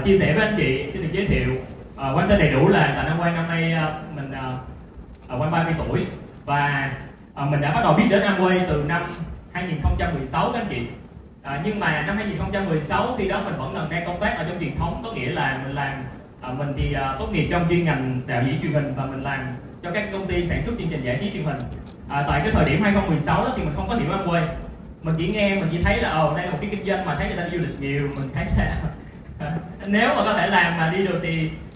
chia sẻ với anh chị, xin được giới thiệu. Quang tên đầy đủ là Tạ Đăng Quang, năm nay mình quanh 30 tuổi và mình đã bắt đầu biết đến Amway từ năm 2016 các anh chị. Nhưng mà năm 2016 khi đó mình vẫn đang công tác ở trong truyền thống, có nghĩa là mình làm mình thì tốt nghiệp trong chuyên ngành đạo diễn truyền hình và mình làm cho các công ty sản xuất chương trình giải trí truyền hình. Tại cái thời điểm 2016 đó thì mình không có hiểu Amway, mình chỉ nghe, mình chỉ thấy là đây là một cái kinh doanh mà thấy người ta du lịch nhiều, mình thấy là nếu mà có thể làm mà đi được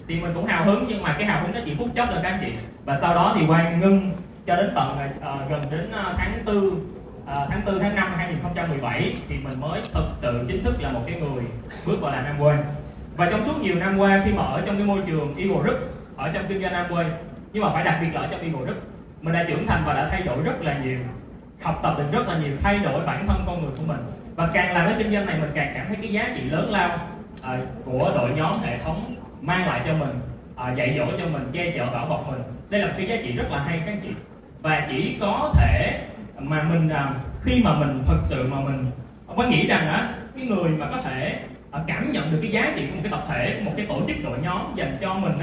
thì mình cũng hào hứng, nhưng mà cái hào hứng nó chỉ phút chốc rồi các anh chị. Và sau đó thì Quang ngưng cho đến tận gần đến tháng 5 2017 thì mình mới thực sự chính thức là một cái người bước vào làm Amway. Và trong suốt nhiều năm qua khi mà ở trong cái môi trường Eagle Group, ở trong kinh doanh Amway, nhưng mà phải đặc biệt là ở trong Eagle Group, mình đã trưởng thành và đã thay đổi rất là nhiều, học tập được rất là nhiều, thay đổi bản thân con người của mình. Và càng làm cái kinh doanh này mình càng cảm thấy cái giá trị lớn lao của đội nhóm, hệ thống mang lại cho mình, dạy dỗ cho mình, che chở bảo bọc mình. Đây là một cái giá trị rất là hay các anh chị. Và chỉ có thể mà mình khi mà mình thực sự mà mình mới nghĩ rằng cái người mà có thể cảm nhận được cái giá trị của một cái tập thể, một cái tổ chức đội nhóm dành cho mình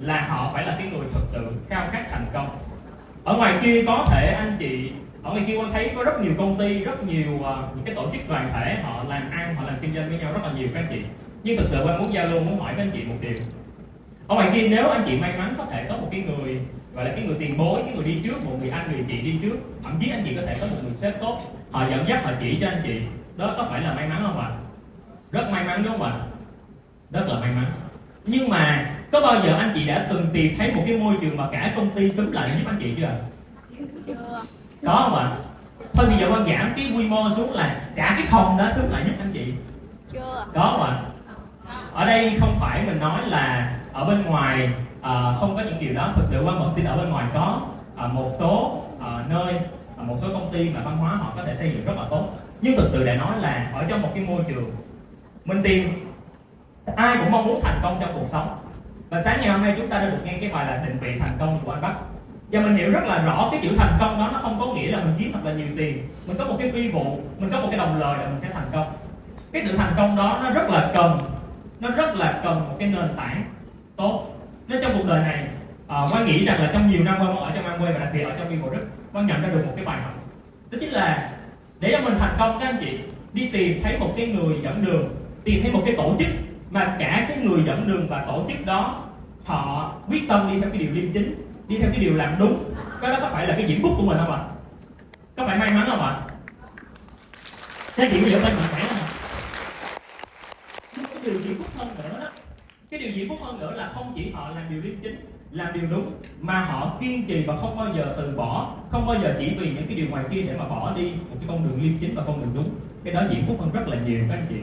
là họ phải là cái người thực sự khao khát thành công. Ở ngoài kia có thể anh chị, ở ngoài kia Quang thấy có rất nhiều công ty, rất nhiều những cái tổ chức đoàn thể họ làm ăn, họ làm kinh doanh với nhau rất là nhiều các anh chị. Nhưng thực sự Quang muốn giao lưu, muốn hỏi với anh chị một điều. Ở ngoài kia nếu anh chị may mắn có thể có một cái người gọi là cái người tiền bối, cái người đi trước, một người anh, người chị đi trước, thậm chí anh chị có thể có một người sếp tốt, họ dẫn dắt, họ chỉ cho anh chị, đó có phải là may mắn không ạ? Rất may mắn đúng không ạ? Rất là may mắn. Nhưng mà có bao giờ anh chị đã từng tìm thấy một cái môi trường mà cả công ty xúm lại giúp anh chị chưa? Chưa. Có không ạ? Thôi bây giờ Quang giảm cái quy mô xuống là cả cái phòng đó xúm lại giúp anh chị. Chưa. Có không ạ? Ở đây không phải mình nói là ở bên ngoài không có những điều đó. Thực sự Quang vẫn tin ở bên ngoài có một số nơi, một số công ty mà văn hóa họ có thể xây dựng rất là tốt. Nhưng thực sự để nói là ở trong một cái môi trường, mình tìm ai cũng mong muốn thành công trong cuộc sống. Và sáng ngày hôm nay chúng ta đã được nghe cái bài là định vị thành công của anh Bắc. Và mình hiểu rất là rõ cái chữ thành công đó nó không có nghĩa là mình kiếm thật là nhiều tiền, mình có một cái phi vụ, mình có một cái đồng lời là mình sẽ thành công. Cái sự thành công đó nó rất là cần một cái nền tảng tốt. Nên trong cuộc đời này, Quang nghĩ rằng là trong nhiều năm Quang ở trong Amway và đặc biệt ở trong Eagle Group, Quang nhận ra được một cái bài học. Đó chính là để cho mình thành công các anh chị, đi tìm thấy một cái người dẫn đường, tìm thấy một cái tổ chức mà cả cái người dẫn đường và tổ chức đó họ quyết tâm đi theo cái điều liêm chính, đi theo cái điều làm đúng. Cái đó có phải là cái diễn phúc của mình không ạ? Có phải may mắn không ạ? Các chị có hiểu không ạ? Cái điều diễn phúc hơn nữa đó, cái điều diễn phúc hơn nữa là không chỉ họ làm điều liêm chính, làm điều đúng mà họ kiên trì và không bao giờ từ bỏ, không bao giờ chỉ vì những cái điều ngoài kia để mà bỏ đi một cái con đường liêm chính và con đường đúng. Cái đó diễn phúc hơn rất là nhiều các anh chị.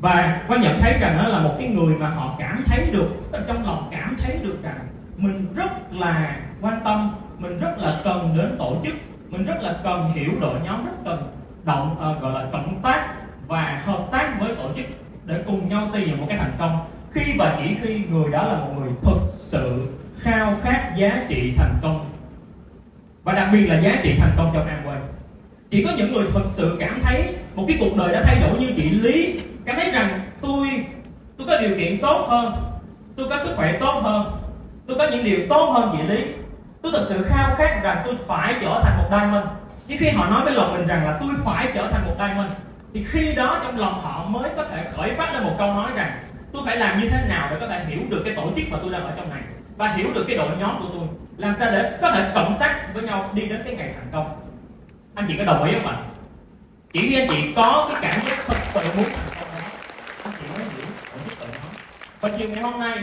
Và Quang nhận thấy rằng nó là một cái người mà họ cảm thấy được, trong lòng cảm thấy được rằng mình rất là quan tâm, mình rất là cần đến tổ chức, mình rất là cần hiểu đội nhóm, rất cần gọi là cộng tác và hợp tác với tổ chức để cùng nhau xây dựng một cái thành công. Khi và chỉ khi người đó là một người thực sự khao khát giá trị thành công, và đặc biệt là giá trị thành công trong Amway. Chỉ có những người thực sự cảm thấy một cái cuộc đời đã thay đổi như chị Lý, cảm thấy rằng tôi có điều kiện tốt hơn, tôi có sức khỏe tốt hơn, tôi có những điều tốt hơn chị Lý, tôi thực sự khao khát rằng tôi phải trở thành một diamond. Nhưng khi họ nói với lòng mình rằng là tôi phải trở thành một diamond, thì khi đó trong lòng họ mới có thể khởi phát lên một câu nói rằng tôi phải làm như thế nào để có thể hiểu được cái tổ chức mà tôi đang ở trong này, và hiểu được cái đội nhóm của tôi, làm sao để có thể cộng tác với nhau đi đến cái ngày thành công. Anh chị có đồng ý không ạ? Chỉ khi anh chị có cái cảm giác thật sự muốn thành công đó, anh chị mới hiểu tổ chức đội nhóm. Và chiều ngày hôm nay,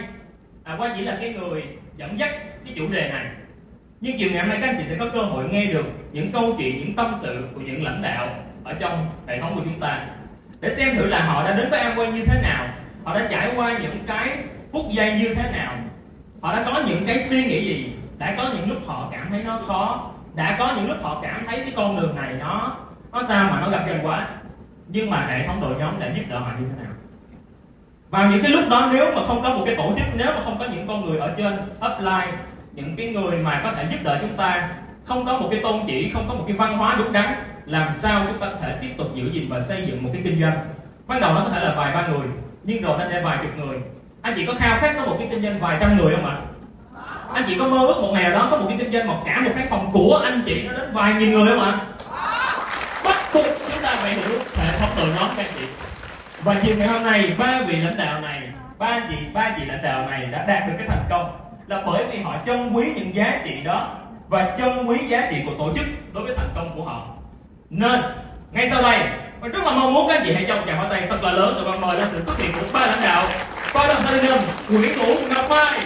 Quang chỉ là cái người dẫn dắt cái chủ đề này, nhưng chiều ngày hôm nay các anh chị sẽ có cơ hội nghe được những câu chuyện, những tâm sự của những lãnh đạo ở trong hệ thống của chúng ta, để xem thử là họ đã đến với Amway như thế nào, họ đã trải qua những cái phút giây như thế nào, họ đã có những cái suy nghĩ gì, đã có những lúc họ cảm thấy nó khó, đã có những lúc họ cảm thấy cái con đường này nó sao mà nó gặp gần quá, nhưng mà hệ thống đội nhóm đã giúp đỡ họ như thế nào. Vào những cái lúc đó, nếu mà không có một cái tổ chức, nếu mà không có những con người ở trên upline, những cái người mà có thể giúp đỡ chúng ta, không có một cái tôn chỉ, không có một cái văn hóa đúng đắn, làm sao chúng ta có thể tiếp tục giữ gìn và xây dựng một cái kinh doanh? Ban đầu nó có thể là vài ba người, nhưng rồi nó sẽ vài chục người. Anh chị có khao khát có một cái kinh doanh vài trăm người không ạ? Anh chị có mơ ước một ngày đó có một cái kinh doanh, một cả một cái phòng của anh chị nó đến vài nghìn người không ạ? Bắt buộc chúng ta phải hiểu hệ thống tự nó các anh chị. Và chiều ngày hôm nay ba chị lãnh đạo này đã đạt được cái thành công là bởi vì họ trân quý những giá trị đó và trân quý giá trị của tổ chức đối với thành công của họ. Nên ngay sau đây mình rất là mong muốn các anh chị hãy cho một tràng pháo tay thật là lớn để mong mời lên sự xuất hiện của ba lãnh đạo Coi đồng Tây Ninh, Nguyễn Vũ Ngọc Mai,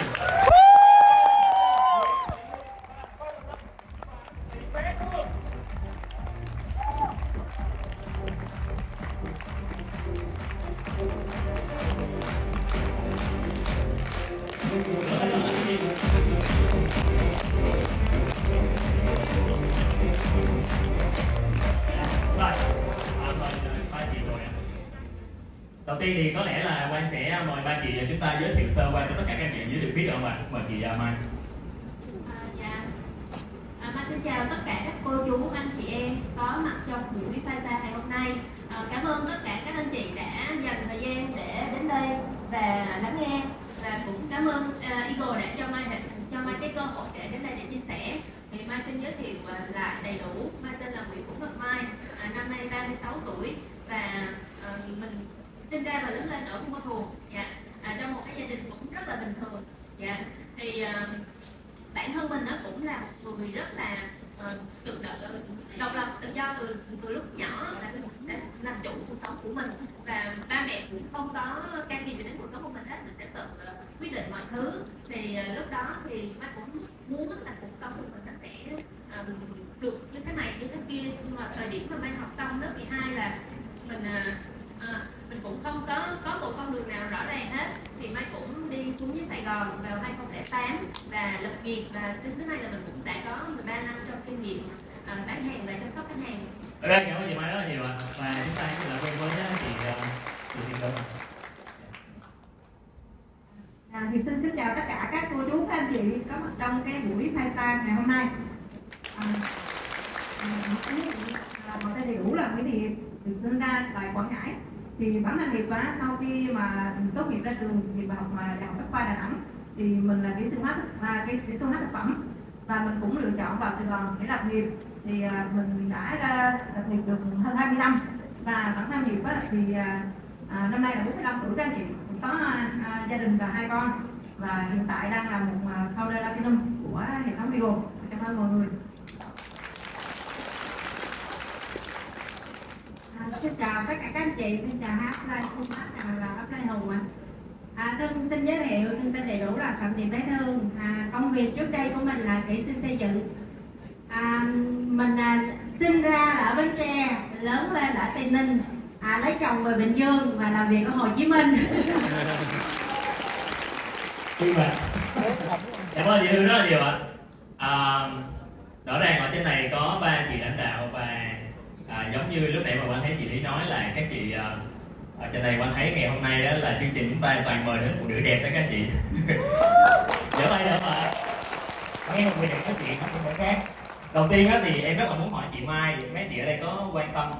thì có lẽ là Quang sẽ mời ba chị và chúng ta giới thiệu sơ qua cho tất cả các anh chị dưới được biết không ạ? Mời chị Mai. Mai xin chào tất cả các cô chú anh chị em có mặt trong buổi quý Vata ngày hôm nay. Cảm ơn tất cả các anh chị đã dành thời gian để đến đây và lắng nghe, và cũng cảm ơn Eagle đã cho Mai cái cơ hội để đến đây để chia sẻ. Thì Mai xin giới thiệu lại đầy đủ. Mai tên là Nguyễn Vũ Ngọc Mai, năm nay 36 tuổi và mình sinh ra và lớn lên ở Buôn Ma Thuột, dạ. Trong một cái gia đình cũng rất là bình thường, dạ. Thì bản thân mình nó cũng là một người rất là độc lập, tự do từ lúc nhỏ, đã làm chủ cuộc sống của mình, và ba mẹ cũng không có can thiệp đến cuộc sống của mình hết, mình sẽ tự quyết định mọi thứ. Thì lúc đó thì Mai cũng muốn là cuộc sống của mình nó sẽ được như thế này như thế kia, nhưng mà thời điểm mà Mai học xong lớp 12 là mình cũng không có một con đường nào rõ ràng hết, thì Mai cũng đi xuống với Sài Gòn vào 2008 và lập nghiệp, và tính tới nay là mình cũng đã có 13 năm trong kinh nghiệm bán hàng và chăm sóc khách hàng. Ở đây cảm ơn chị Mai rất là nhiều ạ, và chúng ta cũng là quen với chị Phương. Thì xin kính chào tất cả các cô chú các anh chị có mặt trong cái buổi Vata ngày hôm nay. Một cái điều là Nguyễn Thị Hiệp được sinh ra tại Quảng Ngãi. Thì bản thân Hiệp á, sau khi mà tốt nghiệp ra trường, Hiệp học mà Đại học Bách khoa Đà Nẵng, thì mình là kỹ sư hóa thực phẩm, và mình cũng lựa chọn vào Sài Gòn để lập nghiệp. Thì mình đã ra lập nghiệp được hơn 20 năm, và bản thân Hiệp á, thì năm nay là 45 tuổi các anh chị, có gia đình và 2 con, và hiện tại đang là một founder Platinum của hệ thống Eagle. Cảm ơn mọi người. Xin chào tất cả các anh chị, xin chào Hotline Hùng là Hotline Hùng ạ. Xin giới thiệu thân tên đầy đủ là Phạm Thị Bé Thương. Công việc trước đây của mình là kỹ sư xây dựng. Mình sinh ra là ở Bến Tre, lớn lên ở Tây Ninh, lấy chồng về Bình Dương và làm việc ở Hồ Chí Minh. Cảm ơn chị Hương rất là nhiều ạ. Rõ ràng ở trên này có 3 chị lãnh đạo, và giống như lúc nãy mà Quang thấy chị Lý nói là các chị ở trên đây Quang thấy ngày hôm nay đó là chương trình chúng ta toàn mời đến phụ nữ đẹp đó các chị. Giỡn tay đâu mà nghe một người đẹp các chị không phải khác. Đầu tiên đó thì em rất là muốn hỏi chị Mai, mấy chị ở đây có quan tâm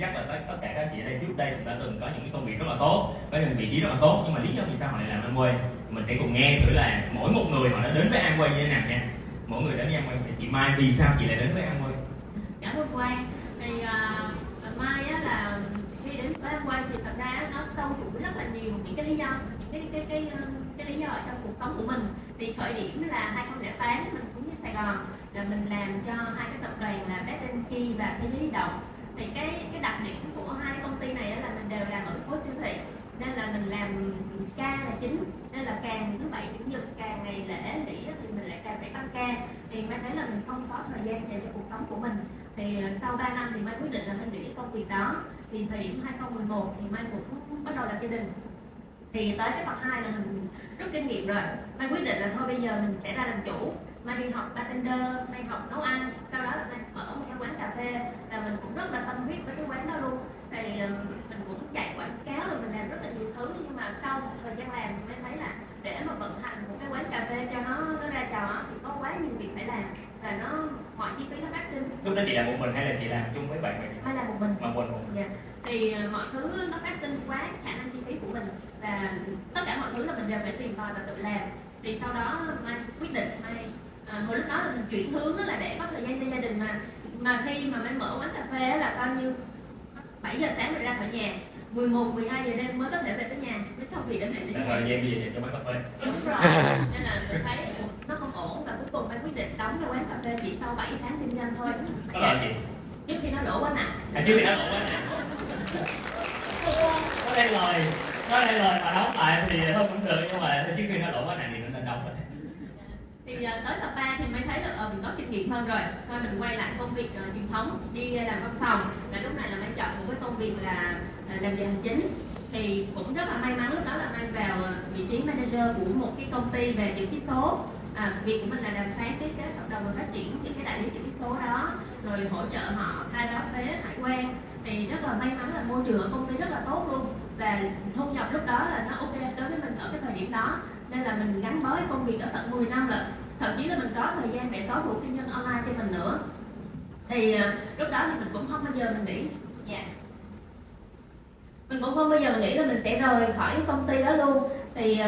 là tất cả các chị ở đây trước đây cũng đã từng có những cái công việc rất là tốt, có những vị trí rất là tốt, nhưng mà lý do vì sao họ lại làm Amway. Mình sẽ cùng nghe thử là mỗi một người họ đã đến với Amway như thế nào nha. Mỗi người đến với Amway, chị Mai vì sao chị lại đến với Amway? Cảm ơn Quang. Thì Mai á, là khi đến với Amway thì thật ra nó sâu chuỗi rất là nhiều những cái lý do, những cái lý do ở trong cuộc sống của mình. Thì khởi điểm là 2008 mình xuống với Sài Gòn là mình làm cho 2 cái tập đoàn là Best Denki và Thế Giới Di Động. Thì cái đặc điểm của 2 công ty này là mình đều làm ở phố siêu thị, nên là mình làm ca là chính, nên là càng thứ 7 chủ nhật, càng ngày lễ nghỉ thì mình lại càng phải tăng ca. Thì Mai thấy là mình không có thời gian dành cho cuộc sống của mình. Thì sau 3 năm thì Mai quyết định là mình nghỉ công việc đó. Thì thời điểm 2011 thì Mai cũng bắt đầu làm gia đình. Thì tới cái tập 2 là mình rút kinh nghiệm rồi, Mai quyết định là thôi bây giờ mình sẽ ra làm chủ. Mai đi học bartender, Mai học nấu ăn, sau đó là Mai mở một cái quán cà phê, và mình cũng rất là tâm huyết với cái quán đó luôn. Thì mình cũng chạy quảng cáo rồi mình làm rất là nhiều thứ, nhưng mà sau một thời gian làm Mai thấy là để mà vận hành một cái quán cà phê cho nó ra trò thì có quá nhiều việc phải làm, và nó mọi chi phí nó phát sinh. Lúc đó chị làm một mình hay là chị làm chung với bạn mình? Mai làm một mình. Thì mọi thứ nó phát sinh quá khả năng chi phí của mình. và tất cả mọi thứ là mình đều phải tìm tòi và tự làm. Thì sau đó Mai quyết định, hồi lúc đó là mình chuyển hướng là để có thời gian cho gia đình, mà khi mà Mai mở quán cà phê là bao nhiêu 7 giờ sáng mình ra khỏi nhà, 11, 12 giờ đêm mới có thể về tới nhà, mới xong việc để về tới nhà. Thời gian gì cho quán cà phê? Đúng rồi, nên là mình thấy nó không ổn và cuối cùng Mai quyết định đóng cái quán cà phê chỉ sau 7 tháng kinh doanh thôi. Có lợi gì? Trước khi nó lỗ quá nặng. Trước khi nó lỗ quá nặng. Có đây lời mà đóng lại thì thôi cũng được, nhưng mà trước khi nó lỗ quá nặng thì nó nên đóng rồi. Thì tới tập 3 thì Mai thấy là mình có kinh nghiệm hơn rồi, thôi mình quay lại công việc truyền thống, đi làm văn phòng. Là lúc này là Mai chọn một cái công việc là làm về hành chính. Thì cũng rất là may mắn lúc đó là Mai vào vị trí manager của một cái công ty về chữ ký số. Việc của mình là đàm phán thiết kế hợp đồng và phát triển những cái đại lý chữ ký số đó, rồi hỗ trợ họ khai báo thuế, hải quan. Thì rất là may mắn là môi trường ở công ty rất là tốt luôn, và thu nhập lúc đó là nó ok đối với mình ở cái thời điểm đó, nên là mình gắn bó công việc đó tận 10 năm rồi, thậm chí là mình có thời gian để có buổi kinh doanh online cho mình nữa. Thì lúc đó thì mình cũng không bao giờ mình nghĩ mình cũng không bao giờ mình nghĩ là mình sẽ rời khỏi cái công ty đó luôn. Thì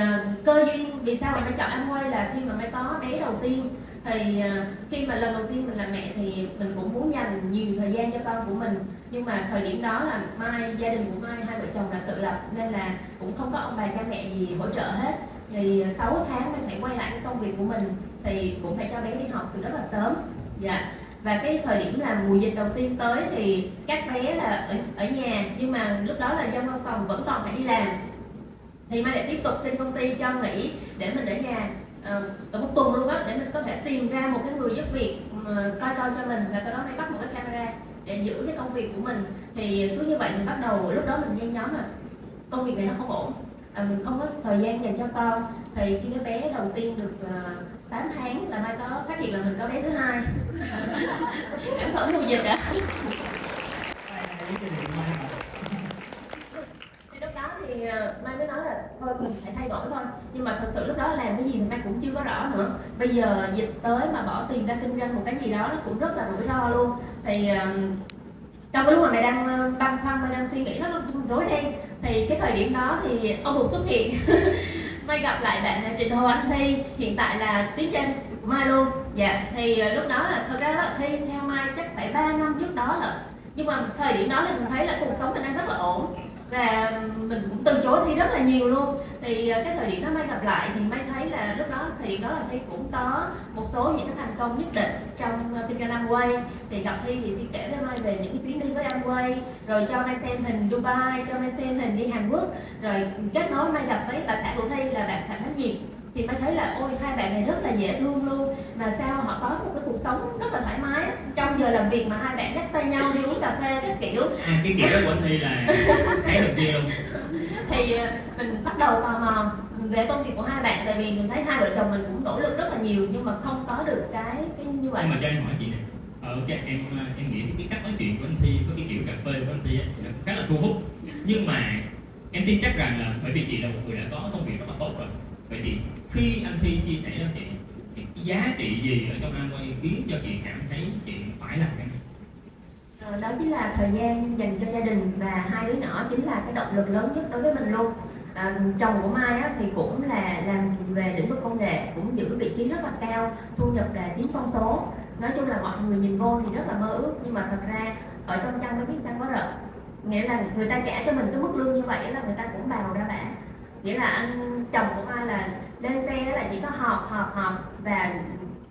cơ duyên vì sao mà Mai chọn Amway là khi mà Mai có bé đầu tiên, thì khi mà lần đầu tiên mình làm mẹ thì mình cũng muốn dành nhiều thời gian cho con của mình, nhưng mà thời điểm đó là Mai, gia đình của Mai, hai vợ chồng là tự lập nên là cũng không có ông bà cha mẹ gì hỗ trợ hết. Thì 6 tháng Mai phải quay lại cái công việc của mình, thì cũng phải cho bé đi học từ rất là sớm. Và cái thời điểm là mùa dịch đầu tiên tới thì các bé là ở nhà, nhưng mà lúc đó là dân văn phòng vẫn còn phải đi làm. Thì Mai lại tiếp tục xin công ty cho nghỉ để mình ở nhà ở một tuần luôn á, để mình có thể tìm ra một cái người giúp việc coi cho mình, và sau đó Mai bắt một cái camera để giữ cái công việc của mình. Thì cứ như vậy mình bắt đầu, lúc đó mình nhen nhóm là công việc này nó không ổn, mình không có thời gian dành cho con. Thì khi cái bé đầu tiên được 8 tháng là Mai có phát hiện là mình có bé thứ hai. Cảm thưởng mùa dịch ạ. Thì Mai mới nói là thôi mình phải thay đổi thôi, nhưng mà thật sự lúc đó làm cái gì thì Mai cũng chưa có rõ nữa. Bây giờ dịch tới mà bỏ tiền ra kinh doanh một cái gì đó nó cũng rất là rủi ro luôn. Thì trong cái lúc mà Mai đang băn khoăn, Mai đang suy nghĩ nó rối đen, thì cái thời điểm đó thì ông Hùng xuất hiện. Mai gặp lại bạn là Trịnh Hồ Anh Thi, hiện tại là tiến trên của Mai luôn. Thì lúc đó là thật ra là Thi theo Mai chắc phải 3 năm trước đó là, nhưng mà thời điểm đó thì mình thấy là cuộc sống mình đang rất là ổn, và mình cũng từ chối Thi rất là nhiều luôn. Thì cái thời điểm đó Mai gặp lại thì Mai thấy là lúc đó thì đó là Thi cũng có một số những cái thành công nhất định trong kinh doanh Amway. Thì gặp Thi thì Thi kể với Mai về những cái chuyến đi với Amway, rồi cho Mai xem hình Dubai, cho Mai xem hình đi Hàn Quốc, rồi kết nối Mai gặp với bà xã của Thi là bạn Phạm Thị Bé Thương. Thì Mai thấy là ôi, hai bạn này rất là dễ thương luôn, mà sao họ có một cái cuộc sống rất là thoải mái trong giờ làm việc, mà hai bạn dắt tay nhau đi uống cà phê các kiểu. Cái kiểu đó của anh Thi là thấy được chưa? Thì mình bắt đầu tò mò về công việc của hai bạn, tại vì mình thấy hai vợ chồng mình cũng nỗ lực rất là nhiều nhưng mà không có được cái như vậy. Nhưng mà cho em hỏi chị này, em nghĩ cái cách nói chuyện của anh Thi với cái kiểu cà phê của anh Thi ấy, nó khá là thu hút, nhưng mà em tin chắc rằng là bởi vì chị là một người đã có công việc rất là tốt rồi. Vậy thì khi anh Thi chia sẻ cho chị thì cái giá trị gì ở trong Amway khiến cho chị cảm thấy chị phải làm cái này? Đó chính là thời gian dành cho gia đình, và hai đứa nhỏ chính là cái động lực lớn nhất đối với mình luôn. Chồng của Mai á, thì cũng là làm về lĩnh vực công nghệ, cũng giữ vị trí rất là cao, thu nhập là 9 con số. Nói chung là mọi người nhìn vô thì rất là mơ ước, nhưng mà thật ra ở trong chăn mới biết chăn có rợ. Nghĩa là người ta trả cho mình cái mức lương như vậy là người ta cũng bào ra bả. Nghĩa là anh chồng của Mai là lên xe là chỉ có họp, và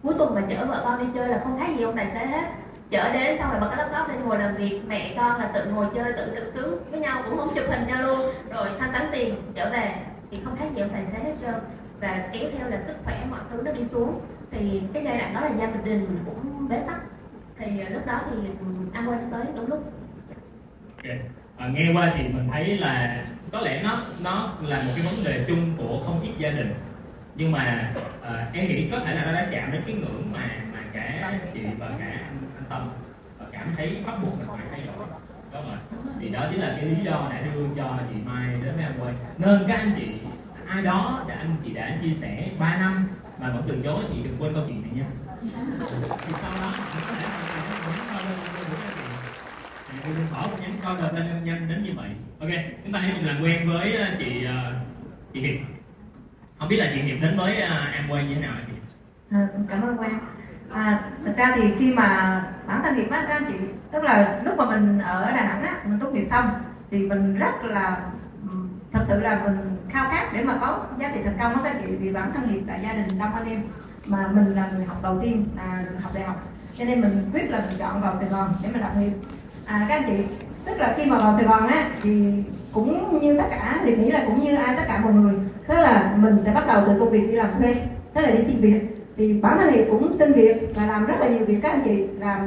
cuối tuần mà chở vợ con đi chơi là không thấy gì ông tài xế hết. Chở đến xong rồi bật cái laptop lên ngồi làm việc, mẹ con là tự ngồi chơi, tự sướng với nhau, cũng không chụp hình nhau luôn, rồi thanh toán tiền trở về thì không thấy gì ông tài xế hết trơn. Và kéo theo là sức khỏe mọi thứ nó đi xuống. Thì cái giai đoạn đó là gia đình mình cũng bế tắc. Thì lúc đó thì Amway tới đúng lúc. Okay. Nghe qua thì mình thấy là có lẽ nó là một cái vấn đề chung của không ít gia đình, nhưng mà em nghĩ có thể là nó đã chạm đến cái ngưỡng mà cả chị và cả anh Tâm và cảm thấy bắt buộc mình phải thay đổi. Đúng rồi, thì đó chính là cái lý do đã đưa cho chị Mai đến với Amway. Nên các anh chị ai đó đã chia sẻ 3 năm mà vẫn từ chối thì đừng quên câu chuyện này nha. Thì sau đó mình có thể mình bỏ một nhánh coi là lên nhanh đến như vậy. Ok, chúng ta hãy cùng làm quen với chị Chị Hiệp, không biết là chị Hiệp đến với Amway như thế nào hả chị? Cảm ơn Quang. Thật ra thì khi mà bản thân Hiệp á, chị, tức là lúc mà mình ở Đà Nẵng á, mình tốt nghiệp xong thì mình rất là, thật sự là mình khao khát để mà có giá trị thành công đó các chị, vì bản thân Hiệp tại gia đình đông anh em mà mình là người học đầu tiên học đại học, cho nên mình quyết là mình chọn vào Sài Gòn để mình lập nghiệp. Các anh chị, tức là khi mà vào Sài Gòn á thì cũng như tất cả, thì nghĩ là cũng như ai tất cả mọi người, tức là mình sẽ bắt đầu từ công việc đi làm thuê, tức là đi xin việc. Thì bản thân Hiệp cũng xin việc và làm rất là nhiều việc các anh chị, làm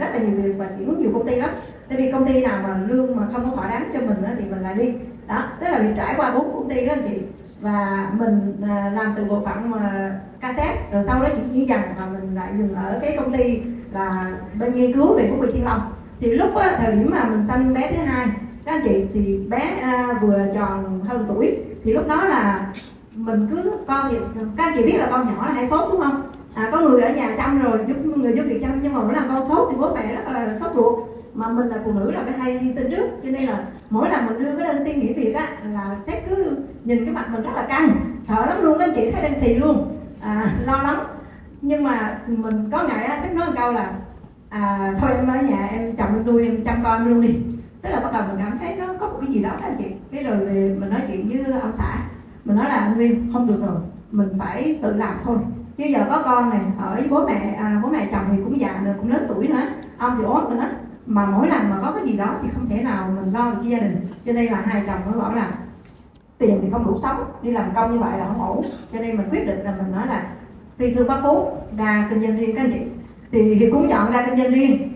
rất là nhiều việc và chuyển nhiều công ty lắm. Tại vì công ty nào mà lương mà không có thỏa đáng cho mình thì mình lại đi. Đó, tức là mình trải qua 4 công ty các anh chị, và mình làm từ bộ phận cassette, rồi sau đó chuyển dưới dần và mình lại dừng ở cái công ty là bên nghiên cứu về công nghệ Thiên Long. Thì lúc đó, thời điểm mà mình sanh bé thứ hai các anh chị, thì bé vừa tròn hơn tuổi, thì lúc đó là mình cứ con thì các anh chị biết là con nhỏ là hay sốt đúng không? Có người ở nhà chăm rồi giúp việc chăm, nhưng mà mỗi lần con sốt thì bố mẹ rất là sốt ruột, mà mình là phụ nữ là phải hay đi xin trước, cho nên là mỗi lần mình đưa cái đơn xin nghỉ việc á là sếp cứ nhìn cái mặt mình rất là căng, sợ lắm luôn các anh chị, thấy đang xì luôn, lo lắm. Nhưng mà mình có ngày á sếp nói một câu là thôi em ở nhà em chồng em nuôi em chăm con em luôn đi, tức là bắt đầu mình cảm thấy nó có một cái gì đó các anh chị. Thế rồi về mình nói chuyện với ông xã, mình nói là anh Nguyên không được rồi, mình phải tự làm thôi, chứ giờ có con này ở với bố mẹ, bố mẹ chồng thì cũng già rồi, cũng lớn tuổi nữa, ông thì ốm nữa, mà mỗi lần mà có cái gì đó thì không thể nào mình lo được cho gia đình. Cho nên là hai chồng nó bảo là tiền thì không đủ sống, đi làm công như vậy là không ổn. Cho nên mình quyết định là mình nói là phi thương bác phú ra kinh doanh riêng các anh chị. Thì Hiệp cũng chọn ra kinh doanh riêng,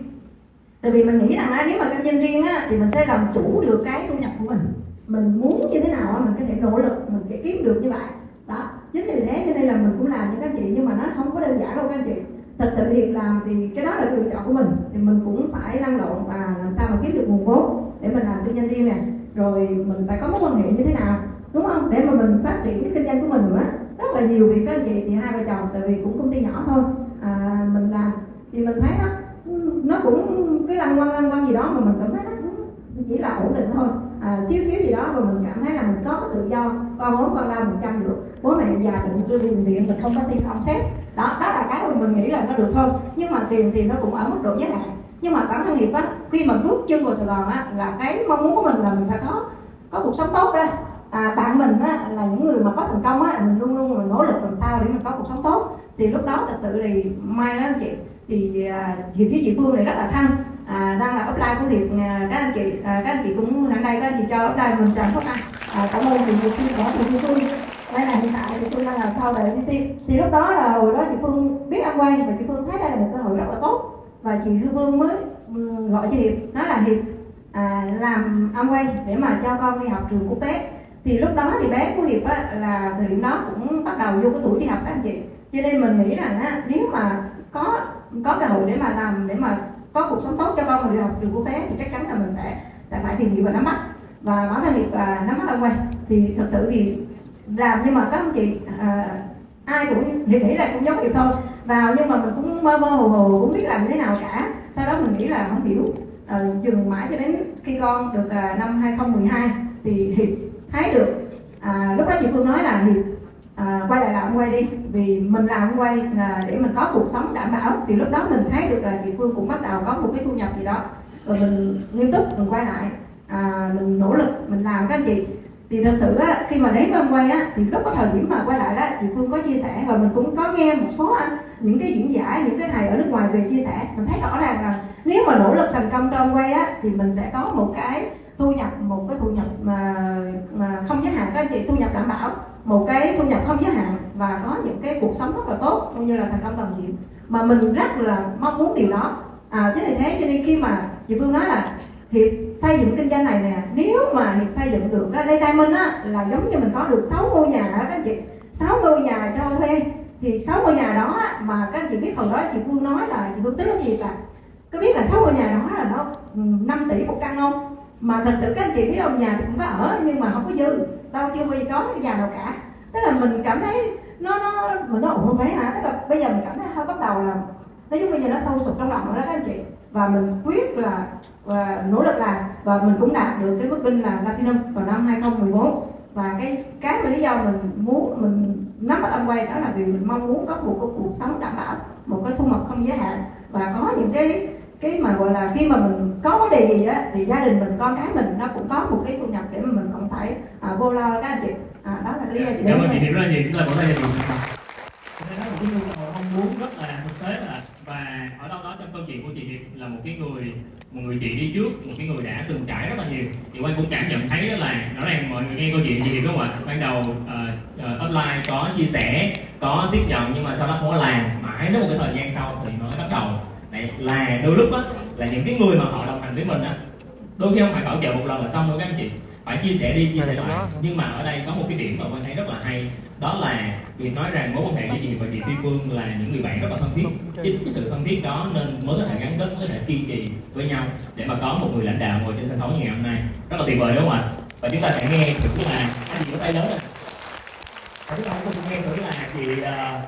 tại vì mình nghĩ rằng nếu mà kinh doanh riêng á thì mình sẽ làm chủ được cái thu nhập của mình. Mình muốn như thế nào mình có thể nỗ lực, mình sẽ kiếm được như vậy. Đó, chính vì thế cho nên là mình cũng làm cho các anh chị, nhưng mà nó không có đơn giản đâu các anh chị. Thật sự Hiệp làm thì cái đó là lựa chọn của mình, thì mình cũng phải lăn lộn và làm sao mà kiếm được nguồn vốn để mình làm kinh doanh riêng nè. Rồi mình phải có mối quan hệ như thế nào, đúng không? Để mà mình phát triển cái kinh doanh của mình nữa. Rất là nhiều việc các anh chị, thì hai vợ chồng, tại vì cũng công ty nhỏ thôi, mình làm thì mình thấy nó cũng cái lăn quăng gì đó mà mình cảm thấy nó chỉ là ổn định thôi. Xíu gì đó rồi mình cảm thấy là mình có cái tự do, con ốm con đau mình chăm được, bố mẹ già mình đưa đi bệnh viện mình không có tiền không xét. Đó là cái mà mình nghĩ là nó được thôi, nhưng mà tiền thì nó cũng ở mức độ giới hạn. Nhưng mà bản thân Hiệp á, khi mà bước chân vào Sài Gòn á là cái mong muốn của mình là mình phải có cuộc sống tốt á. Bạn mình á là những người mà có thành công á là mình luôn luôn mình nỗ lực làm sao để mình có cuộc sống tốt. Thì lúc đó thật sự thì may lắm chị, thì Hiệp với chị Phương này rất là thân. Đang là offline của Hiệp, các anh chị cũng gần đây các anh chị cho offline mình chẳng có ai. Cảm ơn chị Phương đã cùng tôi. Đây là hiện tại chị Phương đang làm sau về VC. Thì lúc đó là hồi đó chị Phương biết Amway và chị Phương thấy đây là một cơ hội rất là tốt, và chị Phương mới gọi cho Hiệp nói là Hiệp làm Amway để mà cho con đi học trường quốc tế. Thì lúc đó thì bé của Hiệp á, là thời điểm đó cũng bắt đầu vô cái tuổi đi học các anh chị. Cho nên mình nghĩ rằng nếu mà có cơ hội để mà làm, để mà có cuộc sống tốt cho con mình đi học trường quốc tế thì chắc chắn là mình sẽ phải tìm hiểu và nắm bắt. Và bản thân Hiệp nắm bắt Amway thì thật sự thì làm, nhưng mà các anh chị ai cũng nghĩ là cũng giống Hiệp thôi vào, nhưng mà mình cũng mơ hồ cũng biết làm như thế nào cả. Sau đó mình nghĩ là không hiểu, dừng mãi cho đến khi con được năm 2012 thì Hiệp thấy được. Lúc đó chị Phương nói là Hiệp quay lại làm Amway đi, vì mình làm Amway là để mình có cuộc sống đảm bảo. Thì lúc đó mình thấy được là chị Phương cũng bắt đầu có một cái thu nhập gì đó, rồi mình nghiêm túc mình quay lại, mình nỗ lực mình làm các anh chị. Thì thật sự á, khi mà đến với Amway á, thì lúc có thời điểm mà quay lại đó chị Phương có chia sẻ, và mình cũng có nghe một số những cái diễn giả, những cái thầy ở nước ngoài về chia sẻ, mình thấy rõ ràng là nếu mà nỗ lực thành công trong Amway á thì mình sẽ có một cái thu nhập mà không giới hạn các anh chị, thu nhập đảm bảo, một cái thu nhập không giới hạn và có những cái cuộc sống rất là tốt cũng như là thành công toàn diện mà mình rất là mong muốn điều đó. Chính vì thế cho nên khi mà chị Phương nói là Hiệp xây dựng kinh doanh này nè, nếu mà Hiệp xây dựng được đây diamond á là giống như mình có được 6 ngôi nhà đó các anh chị, 6 ngôi nhà cho thuê. Thì 6 ngôi nhà đó mà các anh chị biết hồi đó chị Phương nói là chị Phương tính lúc gì, và có biết là 6 ngôi nhà đó là nó 5 tỷ một căn không? Mà thật sự các anh chị biết ông nhà thì cũng có ở nhưng mà không có dư đâu, chưa bao giờ có cái nhà nào cả. Tức là mình cảm thấy nó ổn phải hả? Tức là bây giờ mình cảm thấy hơi bắt đầu là nói chung bây giờ nó sâu sụp trong lòng đó các anh chị, và mình quyết là nỗ lực làm, và mình cũng đạt được cái mức vinh là Platinum vào năm 2014. Và cái mà lý do mình muốn mình nắm bắt Amway đó là vì mình mong muốn có một cuộc sống đảm bảo, một cái thu nhập không giới hạn, và có những cái mà gọi là khi mà mình có vấn đề gì á thì gia đình mình, con cái mình nó cũng có một cái thu nhập để mà mình không phải vô lo các anh chị. Đó là lý do chị. Cảm ơn chị Hiệp rất là nhiều, chúng ta cũng là gia đình. Đó là một cái mong muốn rất là thực tế, là và ở đâu đó trong câu chuyện của chị Hiệp là một người chị đi trước, một cái người đã từng trải rất là nhiều. Thì Quang cũng cảm nhận thấy đó là rõ ràng mọi người nghe câu chuyện chị Hiệp đúng không ạ? Ban đầu offline có chia sẻ, có tiếp nhận, nhưng mà sau đó không có làm, mãi đến một cái thời gian sau thì nó bắt đầu là đôi lúc á là những cái người mà họ đồng hành với mình á, đôi khi không phải bảo trợ một lần là xong đâu các anh chị, phải chia sẻ đi chia sẻ lại. Nhưng mà ở đây có một cái điểm mà Quang thấy rất là hay, đó là việc nói rằng mối quan hệ với chị và chị Phi Phương là những người bạn rất là thân thiết. Chính cái sự thân thiết đó nên mới có thể gắn kết, mới có thể kiên trì với nhau để mà có một người lãnh đạo ngồi trên sân khấu như ngày hôm nay, rất là tuyệt vời đúng không ạ? Và chúng ta sẽ nghe thử là anh chị có tay lớn rồi, và chúng ta cũng nghe thử là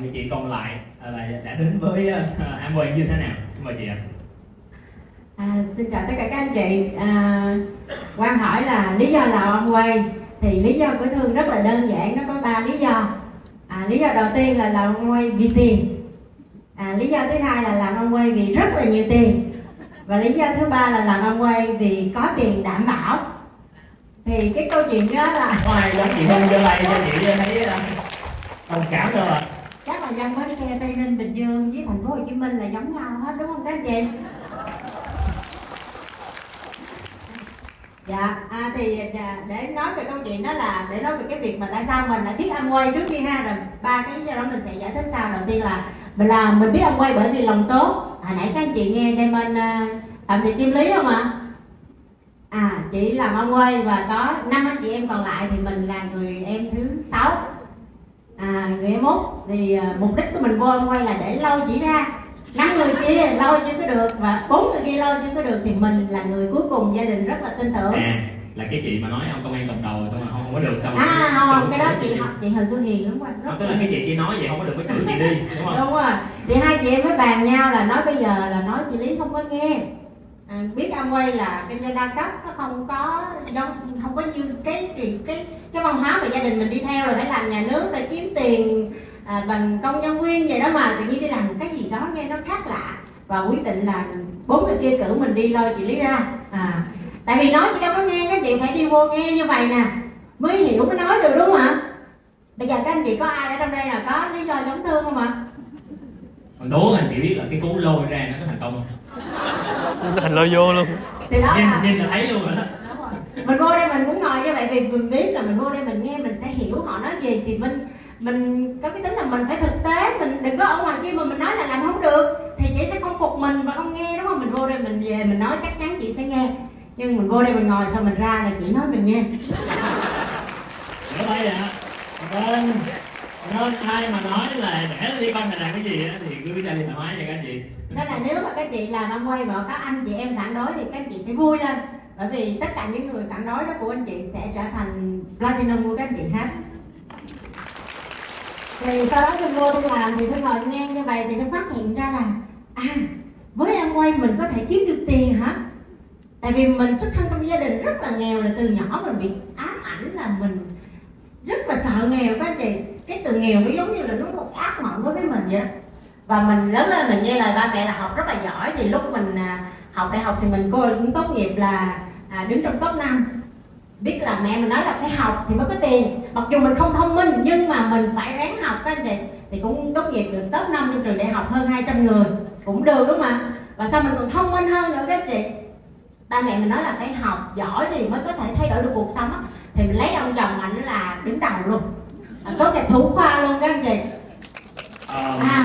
người chị còn lại là đã đến với Amway như thế nào. Xin mời chị ạ. Xin chào tất cả các anh chị. Quang hỏi là lý do nào Amway, thì lý do của Thương rất là đơn giản, nó có 3 lý do. Lý do đầu tiên là làm Amway vì tiền. Lý do thứ hai là làm Amway vì rất là nhiều tiền. Và lý do thứ ba là làm Amway vì có tiền đảm bảo. Thì cái câu chuyện đó là ngoài đó chị Hương đưa lại cho chị thấy đồng cảm thôi ạ. Các bà dân Bến Tre, Tây Ninh, Bình Dương với thành phố Hồ Chí Minh là giống nhau hết đúng không các anh chị? Dạ, thì để nói về câu chuyện đó là để nói về cái việc mà tại sao mình lại biết Amway trước đi ha, rồi ba cái lý do đó mình sẽ giải thích sau. Đầu tiên là mình biết Amway bởi vì lòng tốt. Hồi nãy các anh chị nghe đem bên Phạm Thị Kim Lý không ạ? Chị làm Amway và có 5 anh chị em còn lại thì mình là người em thứ 6, người em út. Thì mục đích của mình vô Amway là để lôi chị ra. 5 người kia lâu chưa có được và 4 người kia lâu chưa có được, thì mình là người cuối cùng, gia đình rất là tin tưởng. Là cái chị mà nói ông công an cầm đầu xong rồi không có được xong rồi. Không, cái đó chị Hồ Xuân Hiền đúng không? Tức là cái chị chỉ nói vậy không có được, cái chữ chị đi đúng không? Đúng rồi. Thì hai chị em mới bàn nhau là nói bây giờ là nói chị Lý không có nghe. Biết Amway là kinh doanh đa cấp, nó không có như cái văn hóa mà gia đình mình đi theo là phải làm nhà nước, phải kiếm tiền bằng công nhân viên vậy đó, mà tự nhiên đi làm cái gì đó nghe nó khác lạ, và quyết định là 4 người kia cử mình đi lôi chị Lý ra. Tại vì nói chị đâu có nghe, các chị phải đi vô nghe như vậy nè mới hiểu mới nói được đúng không ạ? Bây giờ các anh chị có ai ở trong đây là có lý do giống Thương không ạ? Còn đố anh chị biết là cái cú lôi ra nó có thành công không? Thành lôi vô luôn thì đó nhìn là thấy luôn rồi đó. Mình vô đây mình muốn ngồi như vậy vì mình biết là mình vô đây mình nghe mình sẽ hiểu họ nói gì, thì mình có cái tính là mình phải thực tế, mình đừng có ở ngoài kia mà mình nói là làm không được thì chị sẽ không phục mình và không nghe đúng không? Mình vô đây mình về mình nói chắc chắn chị sẽ nghe, nhưng mình vô đây mình ngồi xong mình ra là chị nói mình nghe. Ở đây ạ, nên ai mà nói là để đi con này làm cái gì thì cứ ra đi thoải mái nha các anh chị. Nên là nếu mà các chị làm Amway mà có anh chị em phản đối thì các chị phải vui lên, bởi vì tất cả những người phản đối đó của anh chị sẽ trở thành platinum của các anh chị hết. Thì sau đó Thương vô Thương làm thì Thương ngồi nghe như vậy thì Thương phát hiện ra là với Amway mình có thể kiếm được tiền hả? Tại vì mình xuất thân trong gia đình rất là nghèo, là từ nhỏ mình bị ám ảnh là mình rất là sợ nghèo các anh chị. Cái từ nghèo nó giống như là nó một ác mộng đối với mình vậy đó. Và mình lớn lên mình nghe lời ba mẹ là học rất là giỏi, thì lúc mình học đại học thì cô cũng tốt nghiệp là đứng trong top 5. Biết là mẹ mình nói là phải học thì mới có tiền, mặc dù mình không thông minh nhưng mà mình phải ráng học các anh chị. Thì cũng tốt nghiệp được top 5 trong trường đại học hơn 200 người, cũng được đúng không ạ? Và sao mình còn thông minh hơn nữa các anh chị. Ba mẹ mình nói là phải học giỏi thì mới có thể thay đổi được cuộc sống đó. Thì mình lấy ông chồng ảnh là đứng đầu luôn, tốt nghiệp thủ khoa luôn các anh chị.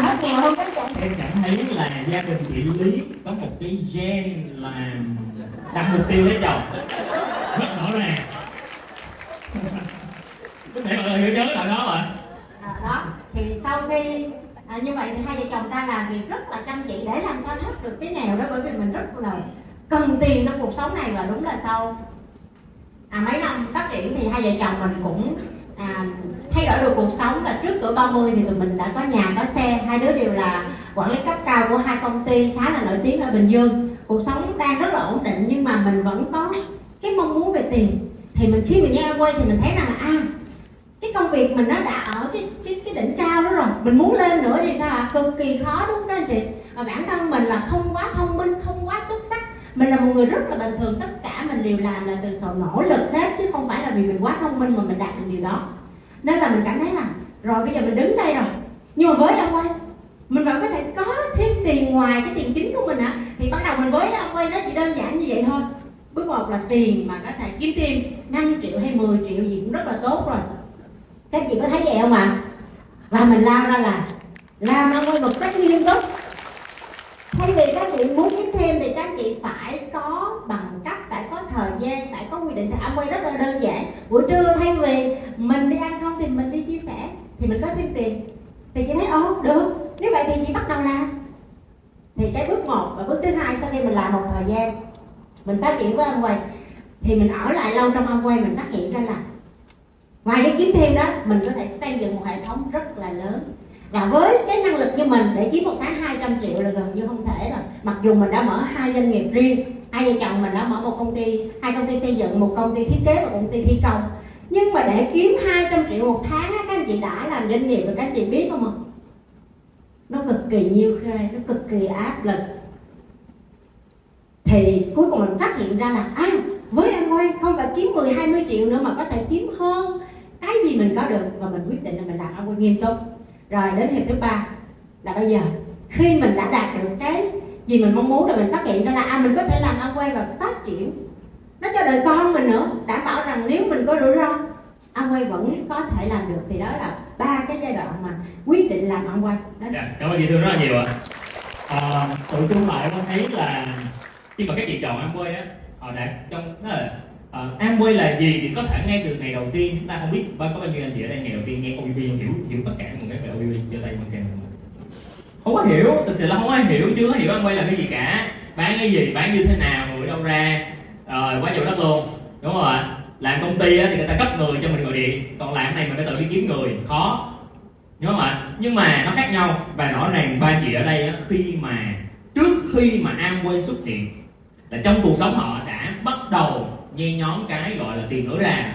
Mất nghèo không các anh chị? Em cảm thấy là gia đình chị Lý có một cái gen là đặt mục tiêu lấy chồng rất rõ ràng. Có thể mọi người hiểu nhớ là đó ạ. Đó, thì sau khi như vậy thì hai vợ chồng ra làm việc rất là chăm chỉ để làm sao thoát được cái nghèo đó, bởi vì mình rất là cần tiền trong cuộc sống này. Và đúng là sau mấy năm phát triển thì hai vợ chồng mình cũng thay đổi được cuộc sống, là trước tuổi 30 thì tụi mình đã có nhà có xe, hai đứa đều là quản lý cấp cao của hai công ty khá là nổi tiếng ở Bình Dương. Cuộc sống đang rất là ổn định nhưng mà mình vẫn có cái mong muốn về tiền. Thì mình khi mình nghe Amway thì mình thấy rằng là cái công việc mình nó đã ở cái đỉnh cao đó rồi, mình muốn lên nữa thì sao ạ? Cực kỳ khó, đúng không các anh chị? Bản thân mình là không quá thông minh, không quá xuất sắc, mình là một người rất là bình thường, tất cả mình đều làm là từ sự nỗ lực hết, chứ không phải là vì mình quá thông minh mà mình đạt được điều đó. Nên là mình cảm thấy là rồi bây giờ mình đứng đây rồi, nhưng mà với Amway mình vẫn có thể có thêm tiền ngoài cái tiền chính của mình ạ. Thì bắt đầu mình với Amway nó chỉ đơn giản như vậy thôi. Bước một là tiền mà có thể kiếm thêm 5 triệu hay 10 triệu gì cũng rất là tốt rồi. Các chị có thấy vậy không ạ? Và mình lao ra là làm Amway một cách nghiêm túc. Thay vì các chị muốn kiếm thêm thì các chị phải có bằng cấp, phải có thời gian, phải có quy định. Thì Amway rất là đơn giản. Buổi trưa thay vì mình đi ăn không thì mình đi chia sẻ, thì mình có thêm tiền. Thì chị thấy ồ được, nếu vậy thì chị bắt đầu làm. Thì cái bước 1 và bước thứ 2 sau khi mình làm một thời gian, mình phát triển với Amway, thì mình ở lại lâu trong Amway, mình phát hiện ra là ngoài cái kiếm thêm đó, mình có thể xây dựng một hệ thống rất là lớn. Và với cái năng lực như mình, để kiếm một tháng 200 triệu là gần như không thể rồi. Mặc dù mình đã mở 2 doanh nghiệp riêng, hai vợ chồng mình đã mở một công ty, 2 công ty xây dựng, một công ty thiết kế và công ty thi công. Nhưng mà để kiếm 200 triệu một tháng, các anh chị đã làm doanh nghiệp rồi các anh chị biết không? Nó cực kỳ nhiều khê, nó cực kỳ áp lực. Thì cuối cùng mình phát hiện ra là với Amway không phải kiếm 10-20 triệu nữa mà có thể kiếm hơn cái gì mình có được. Và mình quyết định là mình làm Amway nghiêm túc. Rồi đến hiệp thứ 3 là bây giờ khi mình đã đạt được cái gì mình mong muốn rồi, mình phát hiện ra là mình có thể làm Amway và phát triển nó cho đời con mình nữa, đảm bảo rằng nếu mình có rủi ro Amway vẫn có thể làm được. Thì đó là 3 cái giai đoạn mà quyết định làm Amway. Cảm ơn chị Thương rất là nhiều ạ. Tụi chung lại con thấy là khi mà các chị chọn Amway á, họ đã trong đó là Amway là gì thì có thể ngay từ ngày đầu tiên chúng ta không biết. Có bao nhiêu anh chị ở đây ngày đầu tiên nghe OVP hiểu tất cả mọi cái về OVP, giơ tay con xem. Không có hiểu, thực sự là không có hiểu, chưa có hiểu Amway là cái gì cả, bán cái gì, bán như thế nào, người đâu ra, quá nhiều đất luôn, đúng không ạ? Làm công ty á, thì người ta cấp người cho mình gọi điện, còn làm này mình phải tự đi kiếm người, khó, đúng không ạ? Nhưng mà nó khác nhau, và rõ ràng ba chị ở đây á, trước khi mà Amway xuất hiện là trong cuộc sống họ đã bắt đầu nhe nhóm cái gọi là tìm lối ra.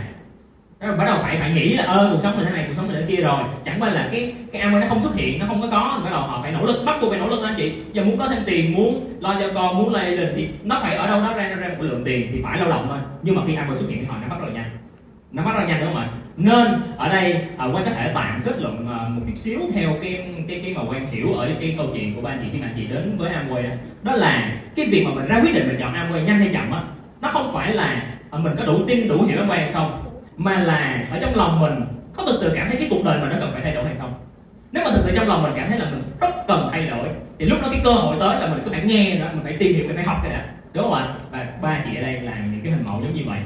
Nó bắt đầu phải nghĩ là cuộc sống mình thế này, cuộc sống mình thế kia rồi. Chẳng qua là cái Amway nó không xuất hiện, nó không có thì bắt đầu họ phải nỗ lực, bắt buộc phải nỗ lực đó anh chị. Giờ muốn có thêm tiền, muốn lo cho con, muốn lo gia đình thì nó phải ở đâu đó ra một lượng tiền thì phải lao động thôi. Nhưng mà khi Amway xuất hiện thì họ nó bắt đầu nhanh. Nó bắt đầu nhanh, đúng không ạ? Nên ở đây Quang có thể tạm kết luận một chút xíu theo cái mà Quang hiểu ở cái câu chuyện của ba anh chị khi mà anh chị đến với Amway đó. Đó là cái việc mà mình ra quyết định mình chọn Amway nhanh hay chậm á, nó không phải là mình có đủ tin, đủ hiểu Amway hay không, mà là ở trong lòng mình có thực sự cảm thấy cái cuộc đời mình nó cần phải thay đổi hay không. Nếu mà thực sự trong lòng mình cảm thấy là mình rất cần thay đổi thì lúc đó cái cơ hội tới là mình cứ phải nghe đó, mình phải tìm hiểu, mình phải học cái đã, đúng không ạ? Và ba chị ở đây làm những cái hình mẫu giống như vậy.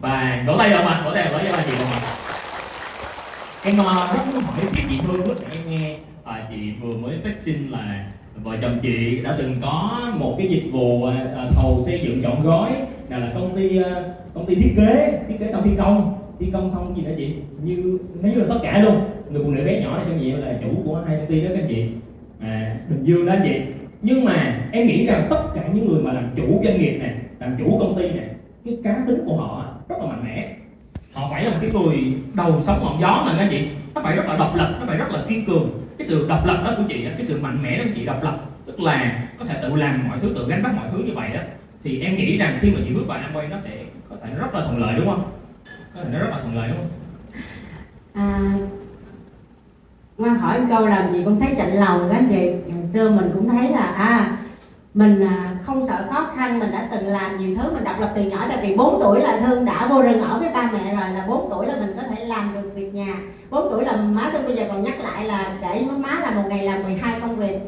Và đổ tay vào mặt, đổ tay vào cho ba chị vào mặt. Em rất muốn hỏi cái chị Thương, lúc em nghe chị vừa mới phát sinh là vợ chồng chị đã từng có một cái dịch vụ thầu xây dựng trọn gói, nào là công ty thiết kế xong thi công xong gì đó chị, như nếu như là tất cả luôn. Người phụ nữ bé nhỏ này trong chị là chủ của hai công ty đó các anh chị, Bình Dương đó anh chị. Nhưng mà em nghĩ rằng tất cả những người mà làm chủ doanh nghiệp này, làm chủ công ty này, cái cá tính của họ rất là mạnh mẽ. Họ phải là một cái người đầu sóng ngọn gió mà các anh chị. Nó phải rất là độc lập, nó phải rất là kiên cường. Cái sự độc lập đó của chị, cái sự mạnh mẽ đó của chị, độc lập tức là có thể tự làm mọi thứ, tự gánh vác mọi thứ như vậy đó. Thì em nghĩ rằng khi mà chị bước vào Amway nó sẽ có thể rất là thuận lợi, đúng không? Có thể nó rất là thuận lợi, đúng không? Ngoan hỏi em câu làm gì cũng thấy chạnh lòng các anh chị. Ngày xưa mình cũng thấy là mình không sợ khó khăn, mình đã từng làm nhiều thứ, mình độc lập từ nhỏ. Tại vì 4 tuổi là Thương đã vô rừng ở với ba mẹ rồi, là 4 tuổi là mình có thể làm được việc nhà. 4 tuổi là má Thương bây giờ còn nhắc lại là để má là một ngày làm 12 công việc.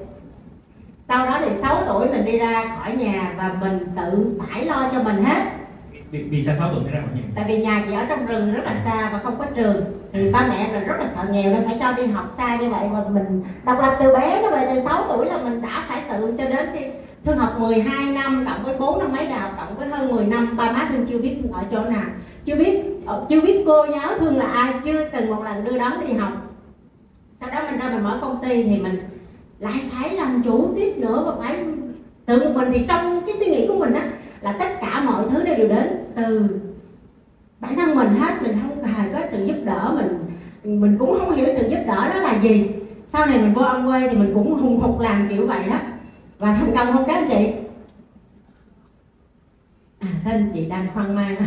Sau đó thì 6 tuổi mình đi ra khỏi nhà và mình tự phải lo cho mình hết. Vì sao 6 tuổi phải ra khỏi nhà? Tại vì nhà chị ở trong rừng rất là xa và không có trường. Thì ba mẹ là rất là sợ nghèo nên phải cho đi học xa như vậy. Và mình độc lập từ bé, như vậy từ 6 tuổi là mình đã phải tự cho đến khi Thương học 12 năm cộng với 4 năm mấy đào cộng với hơn 10 năm, ba má Thương chưa biết Thương ở chỗ nào, chưa biết cô giáo Thương là ai, chưa từng một lần đưa đón đi học. Sau đó mình ra mình mở công ty thì mình lại phải làm chủ tiếp nữa và phải tự một mình. Thì trong cái suy nghĩ của mình á là tất cả mọi thứ đều đến từ bản thân mình hết, mình không hề có sự giúp đỡ, mình cũng không hiểu sự giúp đỡ đó là gì. Sau này mình vô Amway thì mình cũng hùng hục làm kiểu vậy đó, và thành công không các anh chị? À, sao anh chị đang hoang mang à?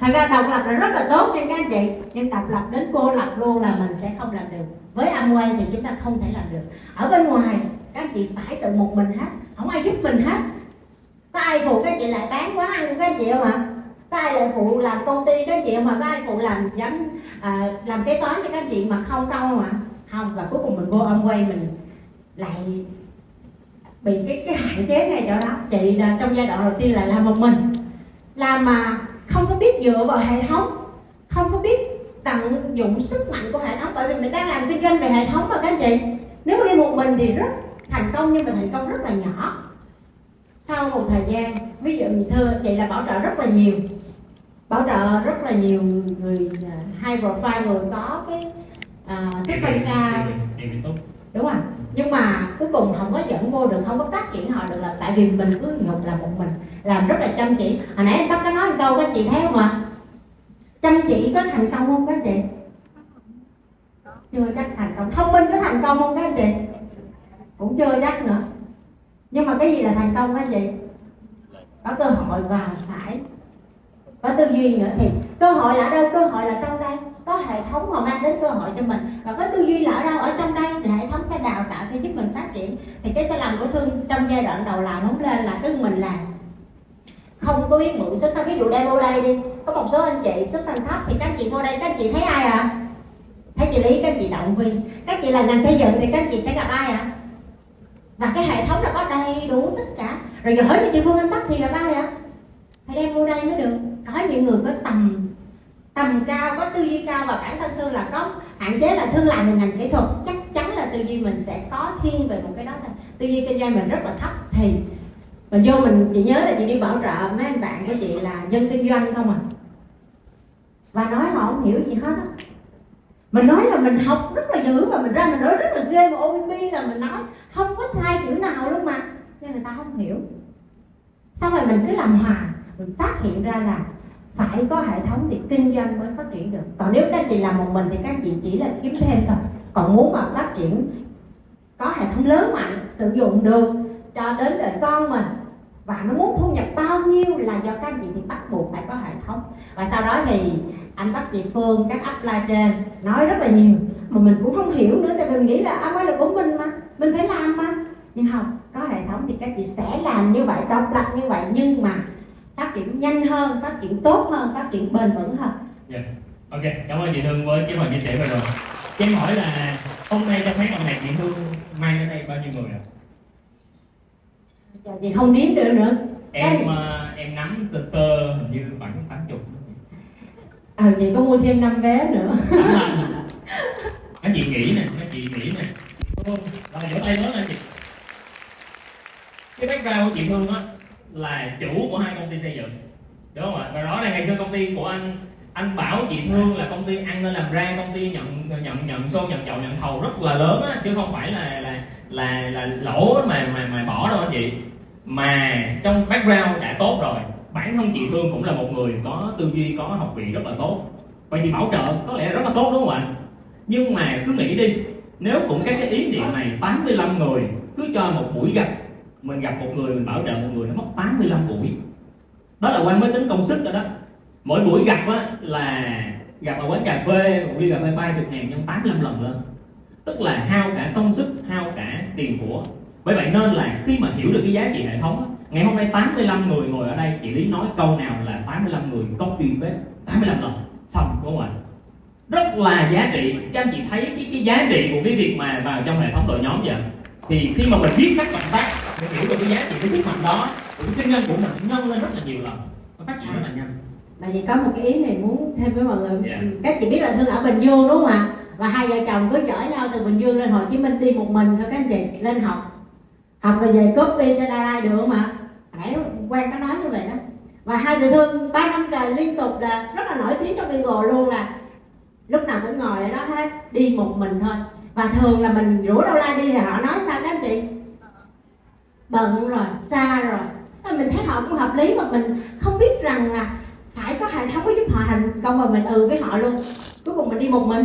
Thật ra độc lập là rất là tốt nha các anh chị, nhưng độc lập đến cô lập luôn là mình sẽ không làm được. Với Amway thì chúng ta không thể làm được. Ở bên ngoài các anh chị phải tự một mình hết, không ai giúp mình hết. Có ai phụ các anh chị lại bán quá ăn của các anh chị không ạ? Có ai lại phụ làm công ty các anh chị không ạ? Có ai phụ làm kế toán cho các anh chị mà không đâu không ạ? Không. Và cuối cùng mình vô Amway mình lại bị cái hạn chế này chỗ đó. Chị trong giai đoạn đầu tiên là làm một mình, làm mà không có biết dựa vào hệ thống, không có biết tận dụng sức mạnh của hệ thống, bởi vì mình đang làm kinh doanh về hệ thống mà các anh chị. Nếu mà đi một mình thì rất thành công, nhưng mà thành công rất là nhỏ. Sau một thời gian, ví dụ như thưa chị là bảo trợ rất là nhiều, bảo trợ rất là nhiều người, high profile, người có cái sức cạnh tranh cao, đúng không? Nhưng mà cuối cùng không có dẫn vô được, không có phát triển họ được, là tại vì mình cứ nhục là một mình, làm rất là chăm chỉ. Hồi nãy anh Bắc có nói một câu các anh chị thấy không ạ? Chăm chỉ có thành công không các anh chị? Chưa chắc thành công. Thông minh có thành công không các anh chị? Cũng chưa chắc nữa. Nhưng mà cái gì là thành công các anh chị? Có cơ hội và phải có tư duy nữa. Thì cơ hội là ở đâu? Cơ hội là trong đây. Có hệ thống họ mang đến cơ hội cho mình, và có tư duy là ở đâu? Ở trong đây. Thì hệ thống sẽ đào tạo, sẽ giúp mình phát triển. Thì cái sai lầm của Thương trong giai đoạn đầu làm không lên là cứ mình làm không có biết mượn sức. Tao ví dụ demo đây đi, có một số anh chị sức tăng thấp thì các chị vô đây các chị thấy ai ạ? À? Thấy chị Lý, các chị động viên. Các chị là ngành xây dựng thì các chị sẽ gặp ai ạ? À? Và cái hệ thống là có đầy đủ tất cả rồi, gửi cho chị Phương Anh Bắc thì gặp ai ạ? À? Phải đem vô đây mới được. Có những người có tầm cao, có tư duy cao, và bản thân Thương là có hạn chế là Thương làm về ngành kỹ thuật, chắc chắn là tư duy mình sẽ có thiên về một cái đó, là tư duy kinh doanh mình rất là thấp. Thì mình vô mình, chị nhớ là chị đi bảo trợ mấy anh bạn của chị là dân kinh doanh không à, và nói họ không hiểu gì hết á. Mình nói là mình học rất là dữ, và mình ra mình nói rất là ghê, mà OBP là mình nói không có sai chữ nào luôn mà, nhưng người ta không hiểu. Xong rồi mình cứ làm hoài, mình phát hiện ra là phải có hệ thống thì kinh doanh mới phát triển được. Còn nếu các anh chị làm một mình thì các anh chị chỉ là kiếm thêm thôi. Còn muốn mà phát triển có hệ thống lớn mạnh, sử dụng được cho đến đời con mình, và nó muốn thu nhập bao nhiêu là do các anh chị, thì bắt buộc phải có hệ thống. Và sau đó thì anh Bắc, chị Phương, các upline trên nói rất là nhiều mà mình cũng không hiểu nữa, tại mình nghĩ là Amway là của mình mà, mình phải làm mà. Nhưng không, có hệ thống thì các chị sẽ làm như vậy, độc lập như vậy, nhưng mà phát triển nhanh hơn, phát triển tốt hơn, phát triển bền vững hơn. Yeah. Ok, cảm ơn chị Thương với cái phần chia sẻ vừa rồi. Chị em hỏi là hôm nay trong mấy ngày này chị Thương mang đến đây bao nhiêu người ạ? Dạ, chị không đếm được nữa. Em nắm sơ hình như khoảng 80. À, chị có mua thêm 5 vé nữa. Mấy chị nghĩ nè, Đúng không? Rồi đây nữa là chị. Cái background của chị Thương á là chủ của hai công ty xây dựng, đúng không ạ? Và rõ ràng ngày xưa công ty của anh Bảo, chị Thương là công ty ăn nên làm ra, công ty nhận xô, nhận chậu, nhận thầu rất là lớn á, chứ không phải là lỗ mà bỏ đâu anh chị. Mà trong background đã tốt rồi, bản thân chị Thương cũng là một người có tư duy, có học vị rất là tốt, vậy thì bảo trợ có lẽ rất là tốt, đúng không ạ? Nhưng mà cứ nghĩ đi, nếu cũng cái ý niệm này 85 người cứ cho một buổi gặp, mình gặp một người mình bảo trợ một người, nó mất 85 buổi. Đó là quay mới tính công sức rồi đó. Mỗi buổi gặp á là gặp ở quán cà phê, một ly cà phê 30.000 nhân 85 lần lên, tức là hao cả công sức, hao cả tiền của. Bởi vậy nên là khi mà hiểu được cái giá trị hệ thống á, ngày hôm nay 85 người ngồi ở đây, chị Lý nói câu nào là 85 người copy paste 85 lần xong, đúng không ạ? Rất là giá trị. Các anh chị thấy cái giá trị của cái việc mà vào trong hệ thống đội nhóm vậy. Thì khi mà mình biết các động tác, mình hiểu được cái giá trị, cái sức mạnh đó, cái kinh doanh của mình nâng lên rất là nhiều lần, nó phát triển rất là nhanh. Mà chị có một cái ý này muốn thêm với mọi người. Yeah. Các chị biết là Thương ở Bình Dương đúng không ạ? Và hai vợ chồng cứ chở nhau từ Bình Dương lên Hồ Chí Minh đi một mình thôi các anh chị, lên học rồi về copy cho Đà Nẵng được không ạ? Nãy Quang có nói như vậy đó. Và hai người Thương 3 năm trời liên tục là rất là nổi tiếng trong Eagle luôn, là lúc nào cũng ngồi ở đó hết, đi một mình thôi. Và thường là mình rủ đâu la đi thì họ nói sao các anh chị? Bận rồi, xa rồi. Mình thấy họ cũng hợp lý, mà mình không biết rằng là Hải có hệ thống giúp họ thành công và mình với họ luôn. Cuối cùng mình đi một mình.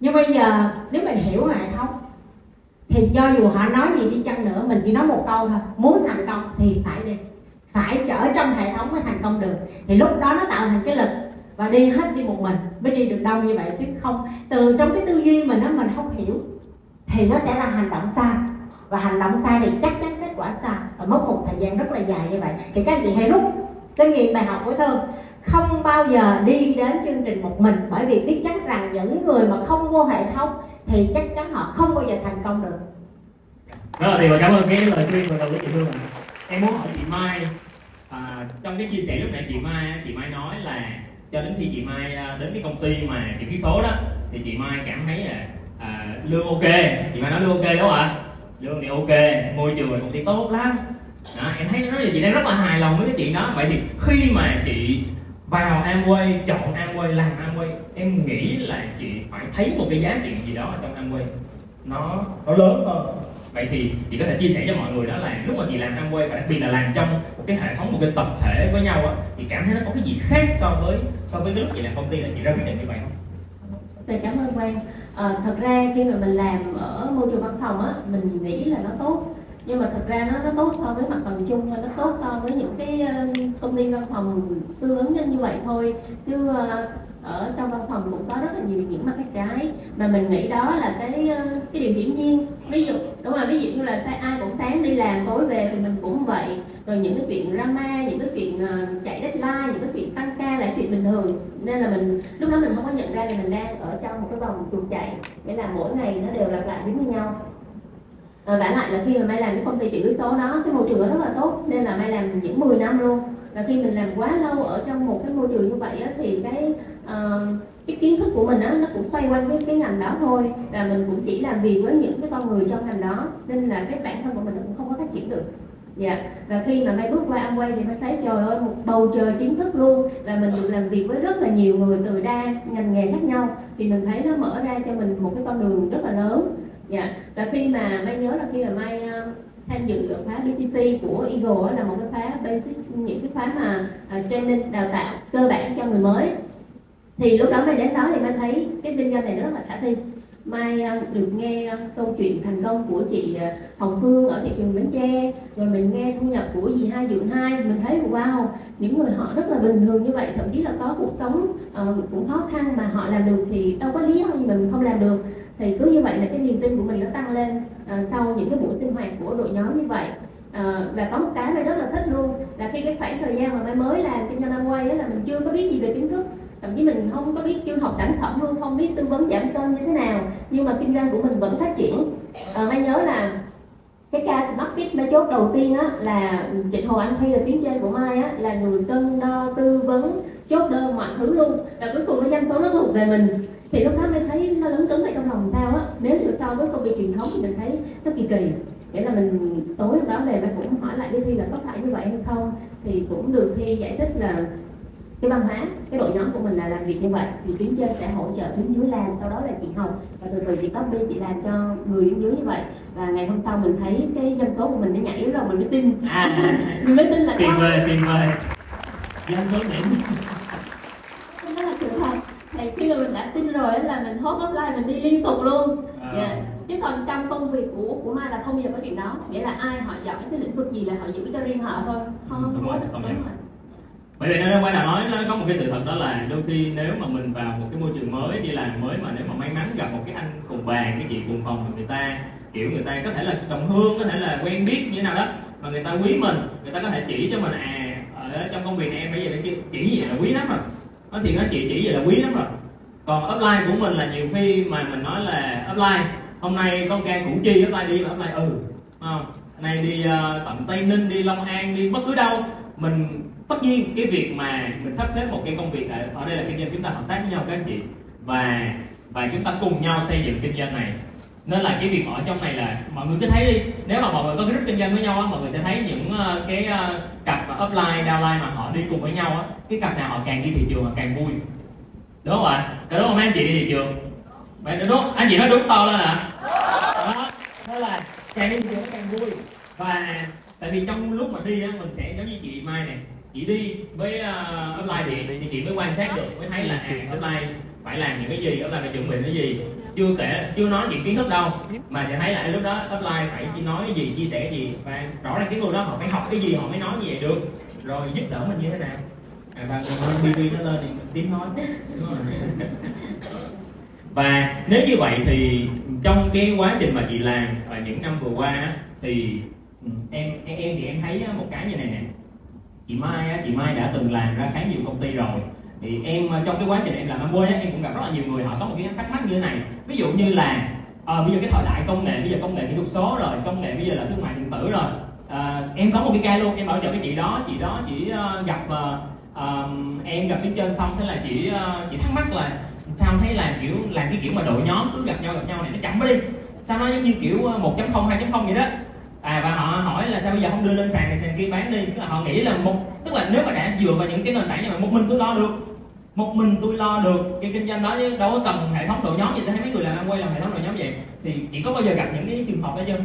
Nhưng bây giờ nếu mình hiểu hệ thống thì do dù họ nói gì đi chăng nữa, mình chỉ nói một câu thôi: muốn thành công thì phải đi, phải trở trong hệ thống mới thành công được. Thì lúc đó nó tạo thành cái lực và đi hết, đi một mình mới đi được đâu như vậy. Chứ không từ trong cái tư duy mình đó, mình không hiểu thì nó sẽ là hành động sai, và hành động sai thì chắc chắn kết quả sai và mất một thời gian rất là dài như vậy. Thì các chị hãy rút kinh nghiệm bài học của Thương, không bao giờ đi đến chương trình một mình, bởi vì biết chắc rằng những người mà không vô hệ thống thì chắc chắn họ không bao giờ thành công được. Rất là thiệt, cảm ơn cái lời khuyên vừa đầu của chị Hương. Em muốn hỏi chị Mai, trong cái chia sẻ lúc nãy chị Mai nói là cho đến khi chị Mai đến cái công ty mà chữ ký số đó thì chị Mai cảm thấy là lương ok, chị Mai nói lương ok đúng không ạ? Lương thì ok, môi trường công ty tốt lắm. Đó, em thấy nói là chị đang rất là hài lòng với cái chuyện đó. Vậy thì khi mà chị vào Amway, chọn Amway, làm Amway, em nghĩ là chị phải thấy một cái giá trị gì đó trong Amway nó lớn hơn. Vậy thì chị có thể chia sẻ cho mọi người đó là lúc mà chị làm Amway, và đặc biệt là làm trong một cái hệ thống, một cái tập thể với nhau á, chị cảm thấy nó có cái gì khác so với cái lúc chị làm công ty, là chị ra quyết định như vậy không? Cảm ơn Quang. Thật ra khi mà mình làm ở môi trường văn phòng á, mình nghĩ là nó tốt, nhưng mà thực ra nó tốt so với mặt bằng chung, nó tốt so với những cái công ty văn phòng tương ứng như vậy thôi. Chứ ở trong văn phòng cũng có rất là nhiều những mặt trái mà mình nghĩ đó là cái điều hiển nhiên. Ví dụ đúng là ví dụ như là ai cũng sáng đi làm tối về thì mình cũng vậy. Rồi những cái chuyện drama, những cái chuyện chạy deadline, những cái chuyện tăng ca là chuyện bình thường. Nên là mình lúc đó mình không có nhận ra là mình đang ở trong một cái vòng chuột chạy, nghĩa là mỗi ngày nó đều lặp lại giống như nhau. Vả lại là khi mà Mai làm cái công ty chữ ký số đó, cái môi trường đó rất là tốt, nên là Mai làm những 10 năm luôn. Và khi mình làm quá lâu ở trong một cái môi trường như vậy á, thì cái kiến thức của mình á, nó cũng xoay quanh cái ngành đó thôi, và mình cũng chỉ làm việc với những cái con người trong ngành đó, nên là cái bản thân của mình cũng không có phát triển được. Dạ. Và khi mà Mai bước qua Amway thì Mai thấy trời ơi, một bầu trời kiến thức luôn, và mình được làm việc với rất là nhiều người từ đa ngành nghề khác nhau, thì mình thấy nó mở ra cho mình một cái con đường rất là lớn. Dạ. Và khi mà Mai nhớ là khi mà Mai tham dự khóa BTC của Eagle, là một cái khóa basic, những cái khóa mà training, đào tạo cơ bản cho người mới, thì lúc đó Mai đến đó thì Mai thấy cái kinh doanh này rất là khả thi. Mai được nghe câu chuyện thành công của chị Hồng Phương ở thị trường Bến Tre, rồi mình nghe thu nhập của dì Hai Dượng Hai, mình thấy wow, những người họ rất là bình thường như vậy, thậm chí là có cuộc sống cũng khó khăn mà họ làm được thì đâu có lý do gì mình không làm được. Thì cứ như vậy là cái niềm tin của mình nó tăng lên sau những cái buổi sinh hoạt của đội nhóm như vậy. Và có một cái Mai rất là thích luôn là khi cái khoảng thời gian mà Mai mới làm kinh doanh Amway ấy, là mình chưa có biết gì về kiến thức, thậm chí mình không có biết, chưa học sản phẩm luôn, không biết tư vấn giảm cân như thế nào, nhưng mà kinh doanh của mình vẫn phát triển. Mai nhớ là cái ca Smart Fit Mai chốt đầu tiên á, là Trịnh Hồ Anh Thi là tuyến trên của Mai á, là người cân đo, tư vấn, chốt đơn mọi thứ luôn, và cuối cùng cái doanh số nó thuộc về mình. Thì lúc đó Mai thấy nó lấn cấn lại trong lòng sao á, nếu như so với công việc truyền thống thì mình thấy nó kỳ kỳ. Nghĩa là mình tối hôm đó về Mai cũng hỏi lại với Thi là có phải như vậy hay không, thì cũng được Thi giải thích là cái văn hóa, cái đội nhóm của mình là làm việc như vậy, thì tuyến trên sẽ hỗ trợ tuyến dưới làm, sau đó là chị Hồng, và từ từ chị copy, chị làm cho người tuyến dưới như vậy. Và ngày hôm sau mình thấy cái doanh số của mình nó nhảy rồi, mình mới tin. Mình mới tin là tiền về, tiền về doanh số nhảy. Đó là sự thật. Thì khi mà mình đã tin rồi là mình hốt offline, mình đi liên tục luôn. Yeah. Chứ còn trong công việc của Mai là không bao giờ có chuyện đó. Nghĩa là ai họ giỏi cái lĩnh vực gì là họ giữ cho riêng họ thôi, không có được. Bởi vì nó quay lại nói, nó có một cái sự thật đó là đôi khi nếu mà mình vào một cái môi trường mới, đi làm mới, mà nếu mà may mắn gặp một cái anh cùng bàn, cái chị cùng phòng của người ta, kiểu người ta có thể là đồng hương, có thể là quen biết như thế nào đó, mà người ta quý mình, người ta có thể chỉ cho mình ở trong công việc này em bây giờ để chỉ vậy là quý lắm rồi, nói thì nói chị chỉ vậy là quý lắm rồi. Còn offline của mình là nhiều khi mà mình nói là offline hôm nay con ca Củ Chi offline đi, offline nay đi tận Tây Ninh, đi Long An, đi bất cứ đâu. Mình tất nhiên cái việc mà mình sắp xếp một cái công việc ở đây là kinh doanh, chúng ta hợp tác với nhau các anh chị, và chúng ta cùng nhau xây dựng kinh doanh này, nên là cái việc ở trong này là mọi người cứ thấy đi, nếu mà mọi người có cái group kinh doanh với nhau á, mọi người sẽ thấy những cái cặp upline, downline mà họ đi cùng với nhau á, cái cặp nào họ càng đi thị trường họ càng vui, đúng không ạ? Cái đúng không mấy anh chị đi thị trường? Vậy đúng, anh chị nói đúng to lên ạ. Đó là càng đi thị trường nó càng vui, và tại vì trong lúc mà đi á, mình sẽ giống như chị Mai này, chị đi với offline điện thì chị mới quan sát được, mới thấy là offline phải làm những cái gì, offline phải chuẩn bị cái gì. Chưa kể, chưa nói chuyện kiến thức đâu, mà sẽ thấy là lúc đó offline phải nói cái gì, chia sẻ cái gì, và rõ ràng cái người đó họ phải học cái gì, họ mới nói như vậy được, rồi giúp đỡ mình như thế nào. Và còn BB nó lên thì mình tiếng nói. Và nếu như vậy thì trong cái quá trình mà chị làm và những năm vừa qua thì em thì em thấy một cái như này nè. Chị Mai đã từng làm ra khá nhiều công ty rồi. Thì em trong cái quá trình em làm Amway em cũng gặp rất là nhiều người họ có một cái thắc mắc như thế này. Ví dụ như là bây giờ cái thời đại công nghệ, bây giờ công nghệ kỹ thuật số rồi, công nghệ bây giờ là thương mại điện tử rồi. Em có một cái ca luôn, em bảo trợ cái chị đó chỉ gặp em gặp tiếng trên xong thế là chị thắc mắc là sao thấy là kiểu làm cái kiểu mà đội nhóm cứ gặp nhau này nó chậm quá đi. Sao nó giống như kiểu 1.0 2.0 vậy đó. Và họ hỏi là sao bây giờ không đưa lên sàn này sàn kia bán đi, tức là họ nghĩ là tức là nếu mà đã dựa vào những cái nền tảng như vậy, một mình tôi lo được cái kinh doanh đó, chứ đâu có cần hệ thống đội nhóm gì. Tôi thấy mấy người làm Amway làm hệ thống đội nhóm vậy thì chỉ có bao giờ gặp những cái trường hợp đó chưa?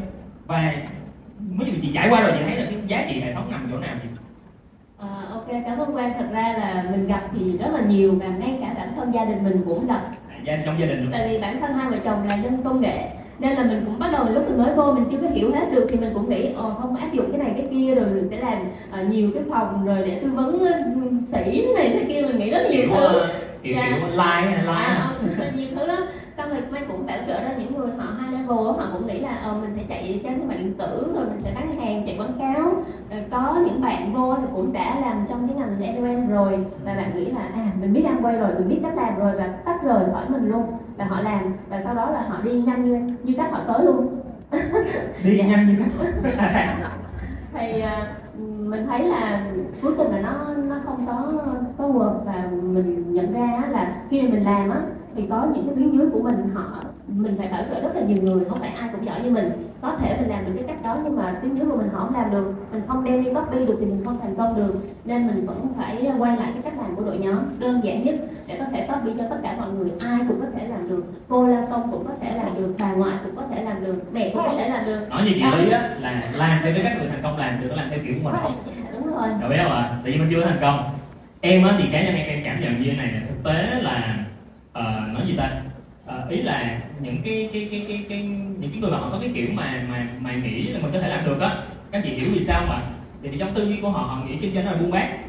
Và ví dụ chị trải qua rồi chị thấy là cái giá trị hệ thống nằm chỗ nào vậy? Ok, cảm ơn Quang. Thật ra là mình gặp thì rất là nhiều, và ngay cả bản thân gia đình mình cũng gặp trong gia đình luôn. Tại vì bản thân hai vợ chồng là dân công nghệ nên là mình cũng bắt đầu lúc mình mới vô mình chưa có hiểu hết được thì mình cũng nghĩ không áp dụng cái này cái kia rồi mình sẽ làm nhiều cái phòng rồi để tư vấn sĩ này thế kia, mình nghĩ rất nhiều thứ. Kiểu online nhiều thứ lắm. Xong rồi Quang cũng bảo trợ ra những người họ high level, họ cũng nghĩ là mình sẽ chạy trên thương mại điện tử rồi mình sẽ bán hàng, chạy quảng cáo. Rồi có những bạn vô thì cũng đã làm trong cái ngành end-to-end rồi và bạn nghĩ là mình biết Amway rồi, mình biết cách làm rồi và tách rời khỏi mình luôn. Và họ làm và sau đó là họ đi nhanh như cách họ tới luôn. Đi nhanh như cách. Thì mình thấy là cuối cùng là nó không có work, và mình nhận ra là khi mình làm á thì có những cái tuyến dưới của mình mình phải bảo trợ rất là nhiều người, không phải ai cũng giỏi như mình. Có thể mình làm được cái cách đó nhưng mà tuyến dưới của mình họ không làm được, mình không đem đi copy được thì mình không thành công được, nên mình vẫn phải quay lại cái cách làm của đội nhóm đơn giản nhất để có thể copy cho tất cả mọi người. Ai cũng có thể làm được, cô lao công cũng có thể làm được, bà ngoại cũng có thể làm được, mẹ cũng có thể làm được. Nói như chị Lý á là làm theo cái cách người thành công làm, đừng có làm theo kiểu của mình. Đúng rồi. Cậu bé ạ, tại vì mình chưa thành công. Em á thì cá nhân em cảm nhận như thế này, thực tế là ý là những cái những cái người họ có cái kiểu mà nghĩ là mình có thể làm được á, các chị hiểu vì sao mà vì trong tư duy của họ nghĩ kinh doanh là buôn bán,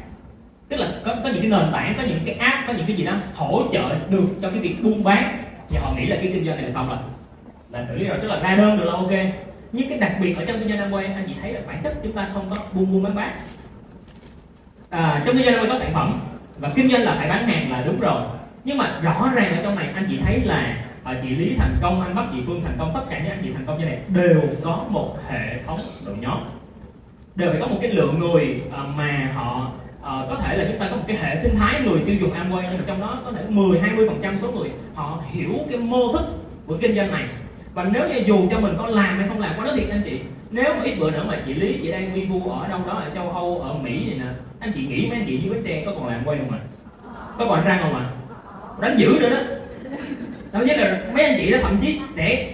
tức là có những cái nền tảng, có những cái app, có những cái gì đó hỗ trợ được cho cái việc buôn bán thì họ nghĩ là cái kinh doanh này là xong rồi, là xử lý rồi, tức là ra đơn được là ok. Nhưng cái đặc biệt ở trong kinh doanh Amway anh chị thấy là bản chất chúng ta không có buôn bán. Trong kinh doanh Amway có sản phẩm và kinh doanh là phải bán hàng là đúng rồi, nhưng mà rõ ràng ở trong này anh chị thấy là chị Lý thành công, anh Bắc, chị Phương thành công, tất cả những anh chị thành công như này đều có một hệ thống đội nhóm, đều phải có một cái lượng người mà họ có thể là chúng ta có một cái hệ sinh thái người tiêu dùng Amway, nhưng mà trong đó có thể 10-20% số người họ hiểu cái mô thức của kinh doanh này. Và nếu như dù cho mình có làm hay không làm, có nói thiệt anh chị, nếu mà ít bữa nữa mà chị Lý chị đang đi vu ở đâu đó ở châu Âu, ở Mỹ này nè, anh chị nghĩ mấy anh chị như Bến Tre có còn làm Amway không ạ? Có còn răng không ạ? Đánh dữ nữa đó. Thậm chí là mấy anh chị đó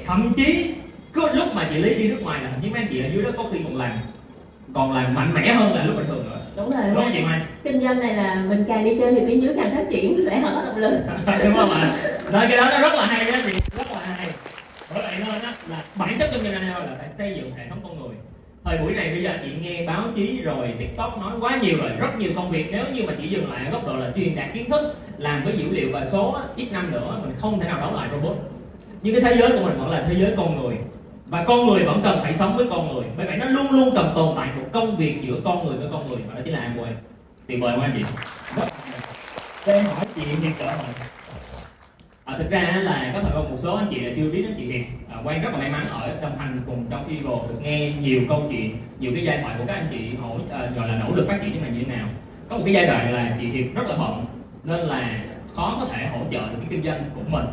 thậm chí cứ lúc mà chị Lý đi nước ngoài là thậm chí mấy anh chị ở dưới đó có khi còn làm mạnh mẽ hơn là lúc bình thường nữa. Đúng rồi. Đúng không chị Mai? Kinh doanh này là mình càng đi chơi thì tuyến dưới càng phát triển, sẽ không có động lực. Đúng không ạ? Nói cái đó nó rất là hay đó chị, rất là hay. Bởi vậy nên đó là bản chất kinh doanh này là phải xây dựng hệ thống con người. Thời buổi này bây giờ chị nghe báo chí rồi TikTok nói quá nhiều rồi, rất nhiều công việc nếu như mà chỉ dừng lại ở góc độ là truyền đạt kiến thức làm với dữ liệu và số, ít năm nữa mình không thể nào đóng lại robot. Nhưng cái thế giới của mình vẫn là thế giới con người, và con người vẫn cần phải sống với con người. Bởi vậy nó luôn luôn cần tồn tại một công việc giữa con người với con người, và đó chính là Amway. Tuyệt vời không anh chị? Cho em hỏi chị Hiệp trở lại. Thực ra là có thể có một số anh chị là chưa biết đến chị Hiệp. Quang rất là may mắn ở đồng hành cùng trong Eagle, được nghe nhiều câu chuyện, nhiều cái giai thoại của các anh chị gọi là nỗ lực phát triển như thế nào. Có một cái giai đoạn là chị Hiệp rất là bận nên là khó có thể hỗ trợ được cái kinh doanh của mình,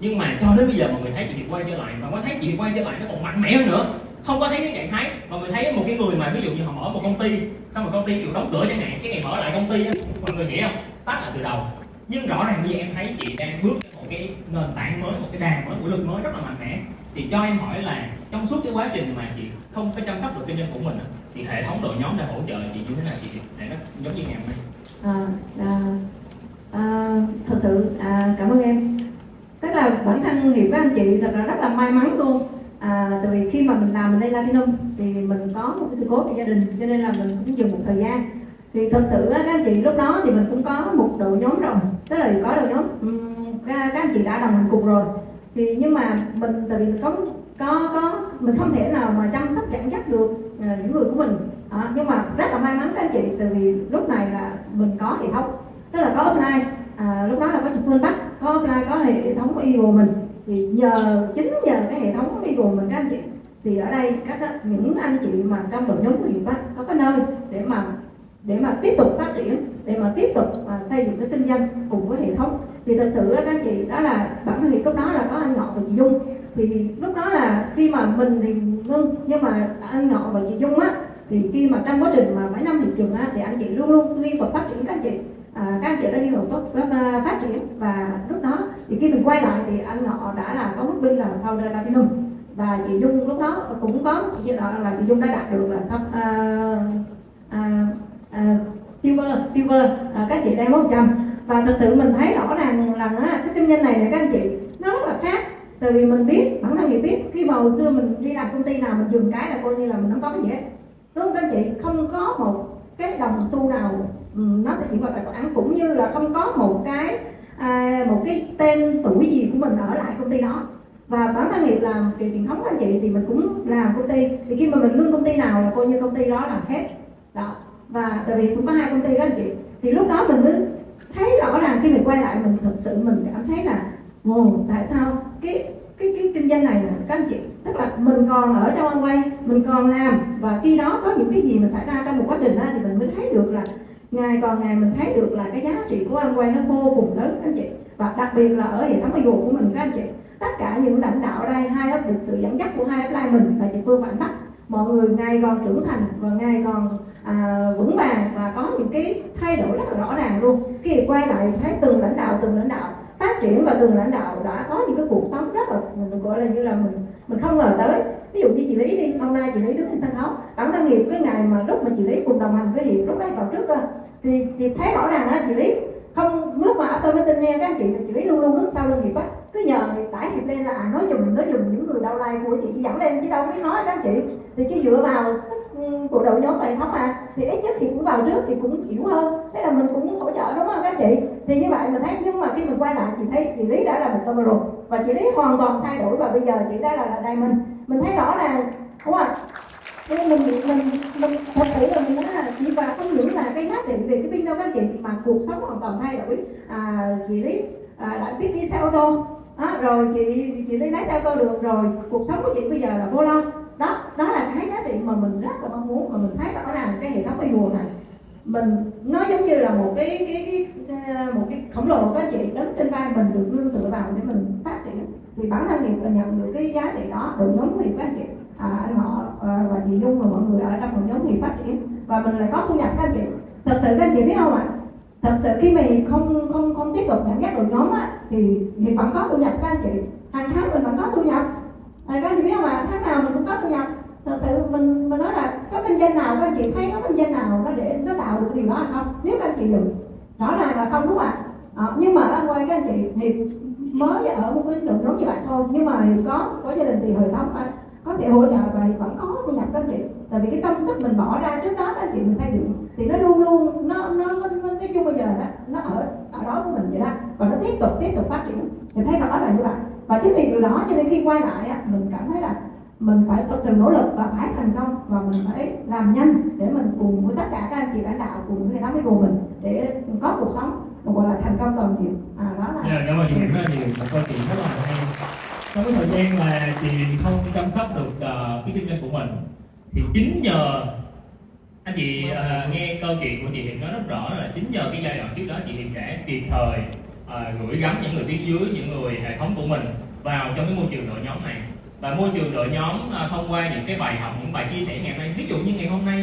nhưng mà cho đến bây giờ mọi người thấy chị Hiệp quay trở lại, và có thấy chị Hiệp quay trở lại nó còn mạnh mẽ hơn nữa. Không có thấy cái trạng thái mọi người thấy một cái người mà ví dụ như họ mở một công ty, xong rồi công ty chịu đóng cửa chẳng hạn, cái ngày mở lại công ty mọi người nghĩ không tắt lại từ đầu. Nhưng rõ ràng bây giờ em thấy chị đang bước một cái nền tảng mới, một cái đà mới, một lực mới rất là mạnh mẽ. Thì cho em hỏi là trong suốt cái quá trình mà chị không có chăm sóc được kinh doanh của mình thì hệ thống đội nhóm đã hỗ trợ chị như thế nào chị, để nó giống như hàng này? Thật sự cảm ơn em. Tức là bản thân Hiệp với anh chị thật là rất là may mắn luôn. Tại vì khi mà mình làm ở đây Latinum thì mình có một cái sự cố về gia đình, cho nên là mình cũng dừng một thời gian. Thì thật sự các anh chị lúc đó thì mình cũng có một đội nhóm rồi, tức là có đội nhóm các anh chị đã đồng hành cùng rồi. Thì nhưng mà mình tại vì mình có mình không thể nào mà chăm sóc dẫn dắt được những người của mình. Nhưng mà rất là may mắn các anh chị, tại vì lúc này là mình có hệ thống, tức là có offline, lúc đó là có Phương Bắc, có offline, có hệ thống của Eagle mình. Thì chính nhờ cái hệ thống của Eagle mình các anh chị, thì ở đây các những anh chị mà trong đội nhóm của Hiệp có cái nơi để mà tiếp tục phát triển, để mà tiếp tục xây dựng cái kinh doanh cùng với hệ thống. Thì thật sự các anh chị, đó là bản thân Hiệp lúc đó là có anh Ngọc và chị Dung. Thì lúc đó là khi mà mình thì ngưng, nhưng mà anh Ngọc và chị Dung á, thì khi mà trong quá trình mà mấy năm thị trường á, thì anh chị luôn luôn liên tục phát triển các anh chị. Các anh chị đã đi đầu tốt phát triển, và lúc đó thì khi mình quay lại thì anh Ngọc đã là có mức binh là founder Latinum, và chị Dung lúc đó cũng có là chị Dung đã đạt được là silver, các chị đang 100. Và thật sự mình thấy rõ ràng là cái kinh doanh này các anh chị nó rất là khác. Tại vì mình biết, bản thân mình biết, khi mà hồi xưa mình đi làm công ty nào mình dừng cái là coi như là mình không có cái gì hết, đúng không các anh chị? Không có một cái đồng xu nào nó sẽ chuyển vào tài khoản, cũng như là không có một cái tên tuổi gì của mình ở lại công ty đó. Và bản thân Hiệp làm kỳ truyền thống các anh chị, thì mình cũng làm công ty, thì khi mà mình lương công ty nào là coi như công ty đó làm hết đó. Và tại vì cũng có hai công ty các anh chị, thì lúc đó mình mới thấy rõ ràng, khi mình quay lại mình thực sự mình cảm thấy là tại sao cái kinh doanh này là các anh chị, tức là mình còn ở trong Amway, mình còn làm, và khi đó có những cái gì mình xảy ra trong một quá trình đó, thì mình mới thấy được là ngày còn ngày mình thấy được là cái giá trị của Amway nó vô cùng lớn các anh chị. Và đặc biệt là ở hệ thống Eagle của mình các anh chị, tất cả những lãnh đạo đây hai ấp được sự dẫn dắt của hai offline mình và chị Phương Phạm Bắc, mọi người ngày còn trưởng thành và ngày còn vững vàng, và có những cái thay đổi rất là rõ ràng luôn. Khi quay lại thấy từng lãnh đạo phát triển, và từng lãnh đạo đã có những cái cuộc sống rất là gọi là như là mình không ngờ tới. Ví dụ như chị Lý đi, hôm nay chị Lý đứng trên sân khấu, bản thân Hiệp cái ngày mà lúc mà chị Lý cùng đồng hành với Hiệp lúc đấy vào trước cơ, thì Hiệp thấy rõ ràng á, chị Lý không, lúc mà tôi mới tin nghe các anh chị Lý luôn luôn đứng sau lưng Hiệp á, cứ nhờ tải Hiệp lên là nói dùm những người đau lai của chị dẫn lên, chứ đâu biết nói các anh chị. Thì chỉ dựa vào sức của đội nhóm hệ thống mà, thì ít nhất thì cũng vào trước thì cũng hiểu hơn, thế là mình cũng hỗ trợ, đúng không các chị? Thì như vậy mình thấy, nhưng mà khi mình quay lại chị thấy chị Lý đã là một camera, và chị Lý hoàn toàn thay đổi, và bây giờ chị đã là đây mình thấy rõ ràng, đúng không? Nên mình thật sự là mình nói là chỉ và không những là cái giá trị về cái pin đâu các chị, mà cuộc sống hoàn toàn thay đổi. Chị Lý đã biết đi xe ô tô, rồi chị Lý lái xe ô tô được rồi, cuộc sống của chị bây giờ là vô lo. Đó là cái giá trị mà mình rất là mong muốn, mà mình thấy rõ ràng cái hệ thống Eagle này mình nó giống như là một cái khổng lồ các anh chị, đứng trên vai mình được nương tựa vào để mình phát triển. Thì bản thân Hiệp là nhận được cái giá trị đó, đội nhóm của Hiệp các anh chị, anh họ và chị Dung và mọi người ở trong đội nhóm Hiệp phát triển, và mình lại có thu nhập các anh chị. Thật sự các anh chị biết không ạ? Thật sự khi mà Hiệp không tiếp tục dẫn dắt đội nhóm á, thì Hiệp vẫn có thu nhập các anh chị, hàng tháng mình vẫn có thu nhập. Các anh chị biết không ạ? Tháng nào mình cũng có thu nhập. Thật sự mình nói là có kinh doanh nào, các anh chị thấy có kinh doanh nào nó để nó tạo được điều đó hay không? Nếu các anh chị dùng rõ ràng là không, đúng không ạ? Nhưng mà anh quay các anh chị, Hiệp mới ở một cái lượng giống như vậy thôi, nhưng mà Hiệp có gia đình thì hệ thống có thể hỗ trợ, và Hiệp vẫn có thu nhập các anh chị. Tại vì cái công sức mình bỏ ra trước đó các anh chị, mình xây dựng thì nó luôn luôn nói chung bây giờ nó ở đó của mình vậy đó, và nó tiếp tục phát triển. Thì thấy rõ là như vậy. Và chính vì điều đó cho nên khi quay lại mình cảm thấy là mình phải thực sự nỗ lực và phải thành công, và mình phải làm nhanh để mình cùng với tất cả các anh chị lãnh đạo cùng với hệ thống của mình để có cuộc sống gọi là thành công toàn diện. Đó là cảm ơn chị Hiệp, chị rất là hay. Trong cái thời gian mà chị không chăm sóc được cái kinh doanh của mình, thì chính nhờ anh chị nghe câu chuyện của chị Hiệp nói rất rõ là chính nhờ cái giai đoạn trước đó chị Hiệp đã kịp thời gửi gắm những người phía dưới, những người hệ thống của mình vào trong cái môi trường đội nhóm này. Và môi trường đội nhóm thông qua những cái bài học, những bài chia sẻ ngày hôm nay, ví dụ như ngày hôm nay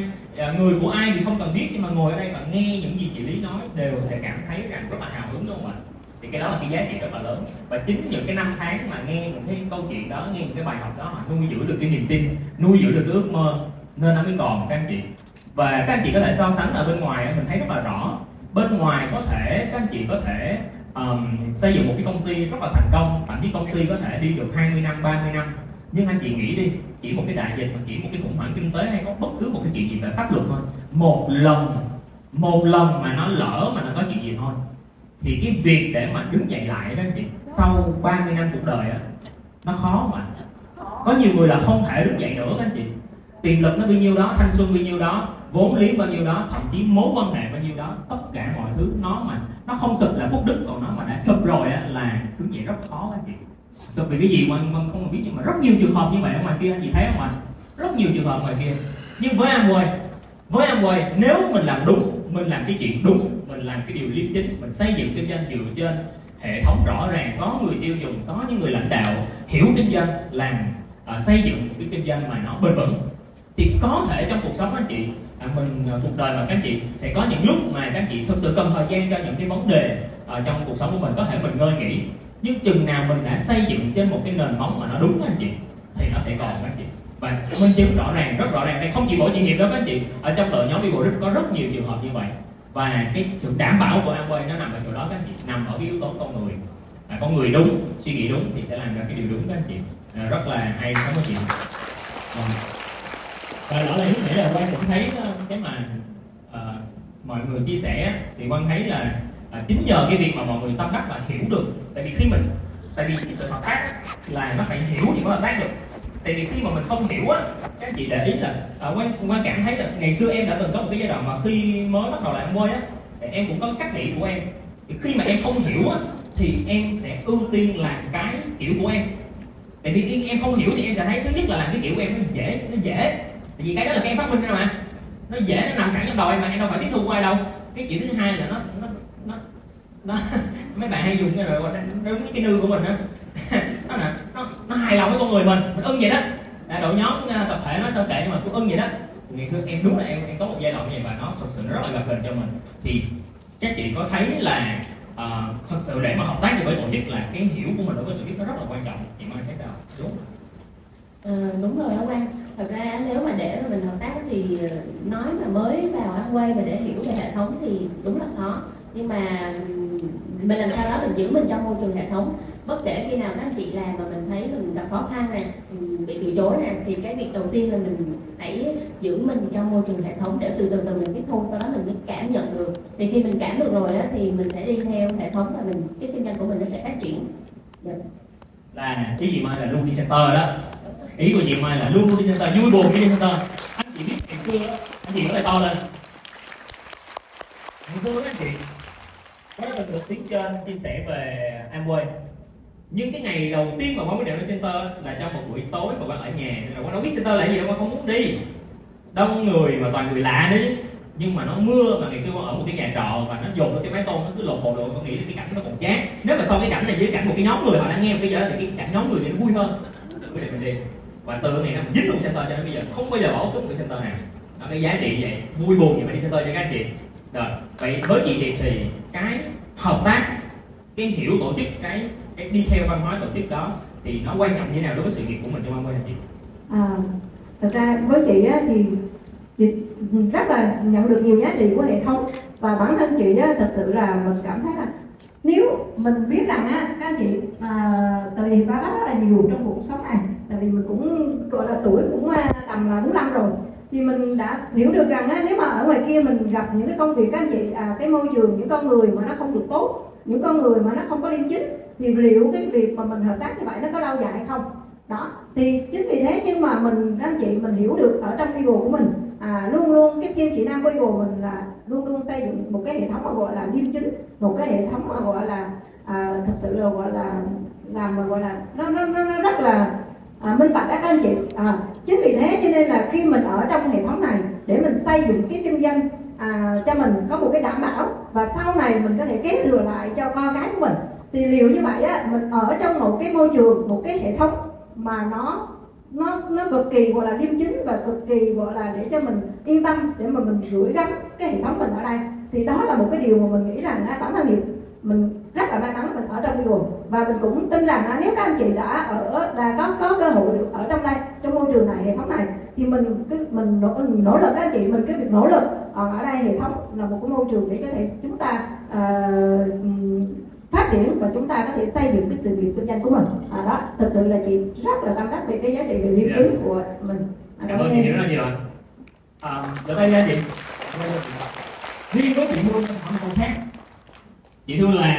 người của ai thì không cần biết, nhưng mà ngồi ở đây mà nghe những gì chị Lý nói đều sẽ cảm thấy rằng rất là hào hứng, đúng không ạ? Thì cái đó là cái giá trị rất là lớn, và chính những cái năm tháng mà nghe những cái câu chuyện đó, nghe những cái bài học đó, họ nuôi giữ được cái niềm tin, nuôi giữ được cái ước mơ, nên ở Miên Bòn các anh chị. Và các anh chị có thể so sánh ở bên ngoài, mình thấy rất là rõ. Bên ngoài có thể các anh chị có thể xây dựng một cái công ty rất là thành công, thậm chí công ty có thể đi được 20 năm, 30 năm. Nhưng anh chị nghĩ đi, chỉ một cái đại dịch, chỉ một cái khủng hoảng kinh tế hay có bất cứ một cái chuyện gì về pháp luật thôi, một lần mà nó lỡ mà nó có chuyện gì thôi, thì cái việc để mà đứng dậy lại đó anh chị, sau 30 năm cuộc đời á, nó khó mà. Có nhiều người là không thể đứng dậy nữa các anh chị. Tiềm lực nó bao nhiêu đó, thanh xuân bao nhiêu đó, vốn liếng bao nhiêu đó, thậm chí mối quan hệ bao nhiêu đó, tất cả mọi thứ nó mà nó không sụp là phúc đức, còn nó mà đã sụp rồi á là đứng dậy rất khó các anh chị. Sụp vì cái gì mà anh không biết, nhưng mà rất nhiều trường hợp như vậy ở ngoài kia anh chị thấy không ạ? Rất nhiều trường hợp ngoài kia. Nhưng với Amway nếu mình làm đúng, mình làm cái chuyện đúng, mình làm cái điều liêm chính, mình xây dựng kinh doanh dựa trên hệ thống rõ ràng, có người tiêu dùng, có những người lãnh đạo hiểu kinh doanh, làm xây dựng một cái kinh doanh mà nó bền vững, thì có thể trong cuộc sống anh chị, cuộc đời mà các anh chị sẽ có những lúc mà các anh chị thực sự cần thời gian cho những cái vấn đề trong cuộc sống của mình, có thể mình ngơi nghỉ. Nhưng chừng nào mình đã xây dựng trên một cái nền móng mà nó đúng anh chị, thì nó sẽ còn anh chị. Và minh chứng rõ ràng, rất rõ ràng đây, không chỉ mỗi chị Hiệp đâu các anh chị, ở trong đội nhóm Eagle Group có rất nhiều trường hợp như vậy. Và cái sự đảm bảo của Amway nó nằm ở chỗ đó các anh chị, nằm ở cái yếu tố con người. Con người đúng, suy nghĩ đúng thì sẽ làm ra cái điều đúng các anh chị. Rất là hay, cảm ơn chị. Và rõ là lúc nãy là Quang cũng thấy cái mà mọi người chia sẻ, thì Quang thấy là chính nhờ cái việc mà mọi người tâm đắc và hiểu được. Tại vì cái sự hợp tác là nó phải hiểu thì mới hợp tác được. Tại vì khi mà mình không hiểu á, các chị để ý là Quang cảm thấy là ngày xưa em đã từng có một cái giai đoạn mà khi mới bắt đầu làm Amway á, thì em cũng có cách nghĩ của em. Thì khi mà em không hiểu á, thì em sẽ ưu tiên làm cái kiểu của em. Tại vì khi em không hiểu thì em sẽ thấy thứ nhất là làm cái kiểu của em nó dễ. Tại vì cái đó là cái em phát minh ra mà, nó dễ, nó nằm sẵn trong đầu em mà em đâu phải tiếp thu qua đâu. Cái kiểu thứ hai là nó mấy bạn hay dùng cái rồi đúng cái nư của mình á, nó hài lòng với con người mình ưng vậy đó. Đội nhóm tập thể nó sao kệ, nhưng mà cũng ưng vậy đó. Ngày xưa em đúng là em có một giai đoạn như vậy và nó thực sự nó rất là gặp hình cho mình. Thì các chị có thấy là thật sự để mà hợp tác với tổ chức là cái hiểu của mình đối với tổ chức nó rất là quan trọng, chị Mai thấy sao? Đúng. Đúng rồi ông Quang. Thật ra nếu mà để mà mình hợp tác thì nói mà mới vào Amway mà để hiểu về hệ thống thì đúng là khó. Nhưng mà mình làm sao đó mình giữ mình trong môi trường hệ thống, bất kể khi nào các anh chị làm mà mình thấy mình gặp khó khăn này, bị từ chối này, thì cái việc đầu tiên là mình hãy giữ mình trong môi trường hệ thống để từ từ mình tiếp thu, sau đó mình mới cảm nhận được. Thì khi mình cảm được rồi á thì mình sẽ đi theo hệ thống và cái kinh doanh của mình nó sẽ phát triển. Được. Là cái gì mà là luôn đi center đó. Ý của chị Mai là luôn đi center, vui buồn đi center. Anh chị biết ngày xưa anh chị có lại to lên. Thưa các anh chị, có rất là được tiếng trên chia sẻ về Amway. Nhưng cái ngày đầu tiên mà Quang mới đèo đến center là trong một buổi tối mà Quang ở nhà, nên là Quang đâu biết center là gì đâu, Quang không muốn đi. Đông người mà toàn người lạ đi. Nhưng mà nó mưa, mà ngày xưa Quang ở một cái nhà trọ và nó dồn cái mái tôn, nó cứ lột bộ đồ, Quang nghĩ là cái cảnh nó còn chán. Nếu mà sau cái cảnh này với cảnh một cái nhóm người họ đã nghe bây giờ thì cái cảnh nhóm người này nó vui hơn. Bây giờ mình đi. Và từ ngày nào mình dính luôn center cho đến bây giờ không bao giờ bỏ xuống cái center nào. Nó cái giá trị vậy, vui buồn vậy mà đi center cho các anh chị. Rồi, vậy với chị Hiệp thì cái hợp tác, cái hiểu tổ chức, cái đi theo văn hóa tổ chức đó thì nó quan trọng như thế nào đối với sự nghiệp của mình trong Amway hả chị? Thật ra với chị á, thì chị rất là nhận được nhiều giá trị của hệ thống. Và bản thân chị á, thật sự là mình cảm thấy là nếu mình biết rằng á, các chị tại vì bác rất là nhiều trong cuộc sống này. Tại vì mình cũng gọi là tuổi cũng tầm là 45 rồi, thì mình đã hiểu được rằng á, nếu mà ở ngoài kia mình gặp những cái công việc các anh chị, cái môi trường, những con người mà nó không được tốt, những con người mà nó không có liêm chính, thì liệu cái việc mà mình hợp tác như vậy nó có lâu dài hay không? Đó, thì chính vì thế nhưng mà mình, các anh chị, mình hiểu được ở trong Eagle của mình, luôn luôn cái team chị Nam của Eagle mình là luôn luôn xây dựng một cái hệ thống mà gọi là liêm chính, một cái hệ thống mà gọi là thật sự là gọi là làm mà gọi là nó rất là minh bạch các anh chị. Chính vì thế cho nên là khi mình ở trong hệ thống này để mình xây dựng cái kinh doanh cho mình có một cái đảm bảo và sau này mình có thể kế thừa lại cho con cái của mình, thì liệu như vậy á, mình ở trong một cái môi trường, một cái hệ thống mà nó cực kỳ gọi là liêm chính và cực kỳ gọi là để cho mình yên tâm để mà mình gửi gắm cái hệ thống mình ở đây, thì đó là một cái điều mà mình nghĩ rằng bản thân Hiệp mình rất là may mắn mình ở trong Eagle. Và mình cũng tin rằng nếu các anh chị đã có cơ hội được ở trong đây, trong môi trường này, hệ thống này, thì mình nỗ lực các anh chị, mình cái việc nỗ lực ở đây hệ thống là một cái môi trường để có thể chúng ta phát triển và chúng ta có thể xây dựng cái sự nghiệp kinh doanh của mình. Đó, thực sự là chị rất là tâm đắc về cái giá trị về nghiên cứu của mình. Cảm ơn chị rất nhiều. Để tay ra chị. Riêng có chị mua sản phẩm còn khác. Chị Thương là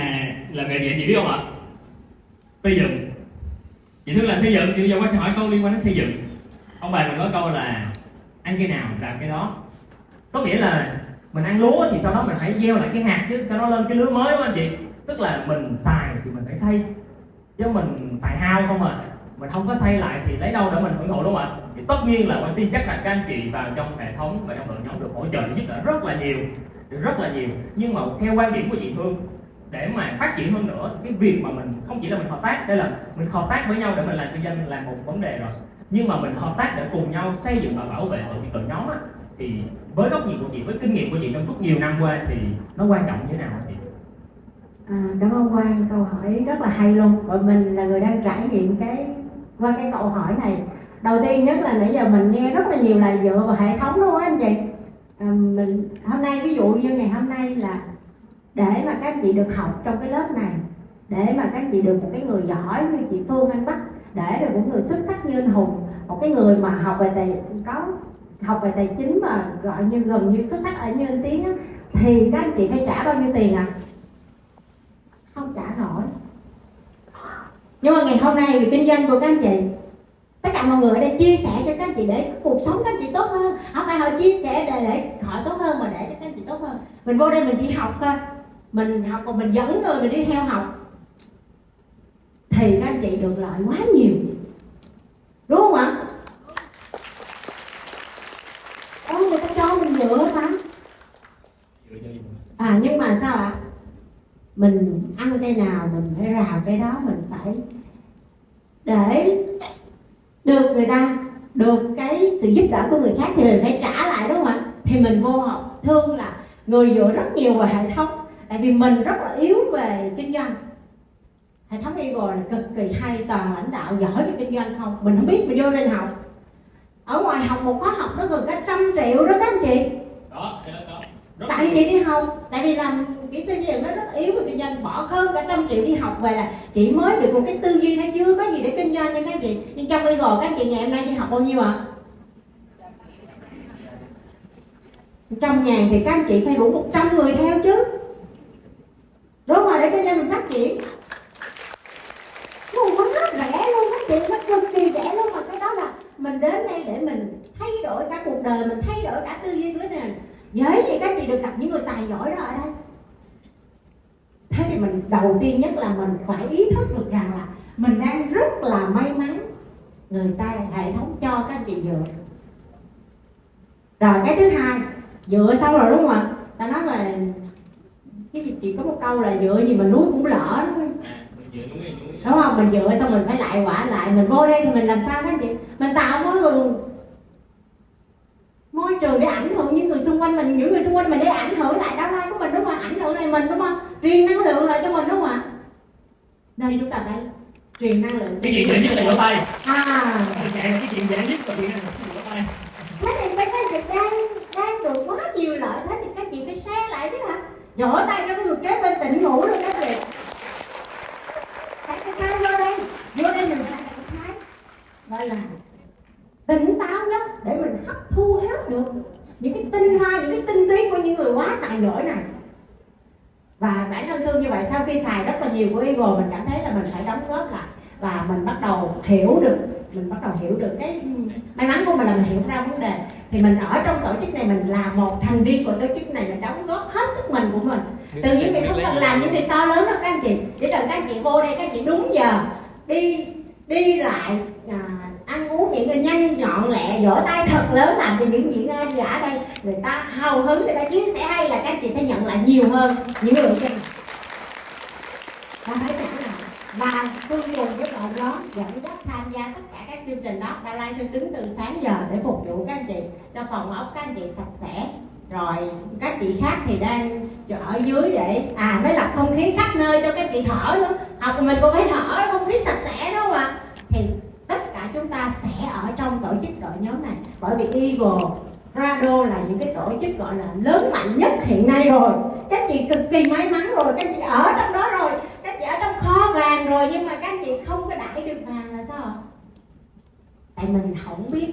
nghề gì chị biết không ạ? Xây dựng. Chị Thương là xây dựng, chị bây giờ qua sẽ hỏi câu liên quan đến xây dựng. Ông bà mình nói câu là ăn cái nào làm cái đó. Có nghĩa là mình ăn lúa thì sau đó mình phải gieo lại cái hạt chứ cho nó lên cái lúa mới đó anh chị. Tức là mình xài thì mình phải xây, chứ mình xài hao không à, mình không có xây lại thì lấy đâu để mình ủng hộ, đúng không ạ? Thì tất nhiên là mình tin chắc là các anh chị vào trong hệ thống và trong đội nhóm được hỗ trợ giúp đỡ rất là nhiều. Nhưng mà theo quan điểm của chị Hương, để mà phát triển hơn nữa, cái việc mà mình không chỉ là mình hợp tác, đây là mình hợp tác với nhau để mình làm kinh doanh là một vấn đề rồi, nhưng mà mình hợp tác để cùng nhau xây dựng và bảo vệ đội nhóm á, thì với góc nhìn của chị, với kinh nghiệm của chị trong suốt nhiều năm qua thì nó quan trọng như thế nào chị? Cảm ơn Quang, câu hỏi rất là hay luôn. Bọn mình là người đang trải nghiệm qua cái câu hỏi này. Đầu tiên nhất là nãy giờ mình nghe rất là nhiều là dựa vào hệ thống, đúng không anh chị? Mình hôm nay ví dụ như ngày hôm nay là để mà các anh chị được học trong cái lớp này, để mà các anh chị được một cái người giỏi như chị Phương anh Bắc, để được một người xuất sắc như anh Hùng, một cái người mà học về tài chính mà gọi như gần như xuất sắc ở như anh Tiến á, thì các anh chị phải trả bao nhiêu tiền ạ? Không trả nổi. Nhưng mà ngày hôm nay vì kinh doanh của các anh chị, tất cả mọi người ở đây chia sẻ cho các anh chị để cuộc sống các anh chị tốt hơn. Không phải họ chia sẻ để họ tốt hơn mà để cho các anh chị tốt hơn. Mình vô đây mình chỉ học thôi, mình học còn mình dẫn người mình đi theo học thì các anh chị được lợi quá nhiều, đúng không ạ? Người ta cho mình dựa lắm. Nhưng mà sao ạ? Mình ăn cái nào mình phải rào cái đó, mình phải để được người ta, được cái sự giúp đỡ của người khác thì mình phải trả lại, đúng không ạ? Thì mình vô học Thương là người dựa rất nhiều vào hệ thống, tại vì mình rất là yếu về kinh doanh. Hệ thống Eagle là cực kỳ hay, toàn lãnh đạo giỏi về kinh doanh không, mình không biết, mình vô đây học. Ở ngoài học một khóa học nó gần cả 100 triệu đó các anh chị. Đó. Tại chị đi học, tại vì làm kỹ sư xây dựng nó rất yếu về kinh doanh, bỏ hơn cả 100 triệu đi học về là chị mới được một cái tư duy hay chưa có gì để kinh doanh nha các anh chị. Nhưng trong Eagle các anh chị ngày hôm nay đi học bao nhiêu ạ? 100.000 thì các anh chị phải đủ 100 người theo chứ. Đúng rồi, để kinh doanh mình phát triển. Nó quá rẻ luôn các chị, nó cực kỳ rẻ luôn, mà cái đó là mình đến đây để mình thay đổi cả cuộc đời, mình thay đổi cả tư duy nữa nè. Dễ gì các chị được gặp những người tài giỏi đó ở đây. Thế thì mình đầu tiên nhất là mình phải ý thức được rằng là mình đang rất là may mắn, người ta hệ thống cho các anh chị dựa. Rồi cái thứ hai, dựa xong rồi đúng không ạ? Ta nói mà cái chị có một câu là dựa gì mà núi cũng lỡ, đúng không? Đúng không? Mình dựa xong mình phải lại quả lại. Mình vô đây thì mình làm sao các anh chị? Mình tạo môi trường để ảnh hưởng những người xung quanh mình, những người xung quanh mình để ảnh hưởng lại đau lai của mình, đúng không? Ảnh hưởng lại mình, đúng không? Truyền năng lượng lại cho mình, đúng không ạ? Nên chúng ta phải truyền năng lượng. Cái chuyện dễ nhất là rửa tay. Cái chuyện dễ nhất là rửa tay. Thế thì mấy cái việc đang được quá nhiều lợi, thế thì các chị phải share lại chứ hả? Rửa tay cho người kế bên tỉnh ngủ rồi các chị. Cái vô đây mình phải làm cái gọi là tỉnh táo nhất để mình hấp thu hết được những cái tinh hoa, những cái tinh túy của những người quá tài giỏi này. Và bản thân Thương như vậy, sau khi xài rất là nhiều của Eagle, mình cảm thấy là mình phải đóng góp lại và mình bắt đầu hiểu được cái may mắn của mình là mình hiểu ra vấn đề. Thì mình ở trong tổ chức này, mình là một thành viên của tổ chức này, mình đóng góp hết sức mình của mình. Từ những việc không cần làm những việc to lớn đâu các anh chị, chỉ cần các anh chị vô đây, các anh chị đúng giờ đi lại ăn uống những cái nhanh nhọn lẹ, vỗ tay thật lớn, làm cho những diễn viên giả đây người ta hào hứng, người ta chia sẻ hay, là các anh chị sẽ nhận lại nhiều hơn những lượng tiền ta thấy cả nào. Và Thương cùng với bọn đó dẫn dắt tham gia tất cả các chương trình đó. Đà Lai Thương đứng từ sáng giờ để phục vụ các anh chị, cho phòng ốc các anh chị sạch sẽ. Rồi các chị khác thì đang ở dưới để mới lọc không khí khắp nơi cho các chị thở luôn. Mình cũng phải thở không khí sạch sẽ đó mà. Thì tất cả chúng ta sẽ ở trong tổ chức đội nhóm này bởi vì Eagle, Rado là những cái tổ chức gọi là lớn mạnh nhất hiện nay rồi. Các chị cực kỳ may mắn rồi, các chị ở trong đó rồi, các chị ở trong kho vàng rồi, nhưng mà các chị không có đãi được vàng là sao ạ? Tại mình không biết.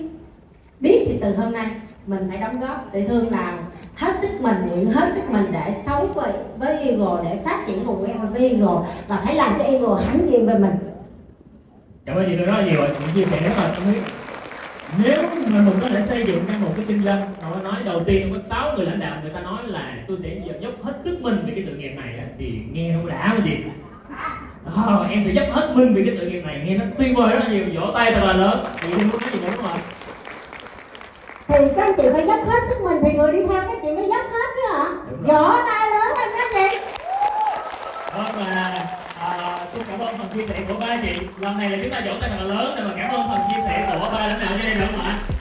Biết thì từ hôm nay mình phải đóng góp. Để Thương làm hết sức mình, nguyện hết sức mình để sống với Eagle, để phát triển cùng với Eagle, và phải làm cho Eagle hãnh diện về mình. Cảm ơn chị Thương rất là nhiều ạ, những chia sẻ rất là tâm huyết. Nếu mà mình có thể xây dựng ra một cái kinh doanh, họ nói đầu tiên có 6 người lãnh đạo người ta nói là tôi sẽ dốc hết sức mình với cái sự nghiệp này, thì nghe nó đã mà gì. Em sẽ dốc hết mình vì cái sự nghiệp này, nghe nó tuyệt vời rất là nhiều, vỗ tay thật là lớn. Chị Thương muốn nói gì đúng không ạ? Thì các anh chị phải dốc hết sức mình thì người đi theo các chị mới dốc hết chứ hả? Vỗ tay lớn lên các chị. Vâng, xin cảm ơn phần chia sẻ của ba chị. Lần này là chúng ta vỗ tay thật là lớn, mà cảm ơn phần chia sẻ của ba lãnh đạo cho đây đúng không ạ?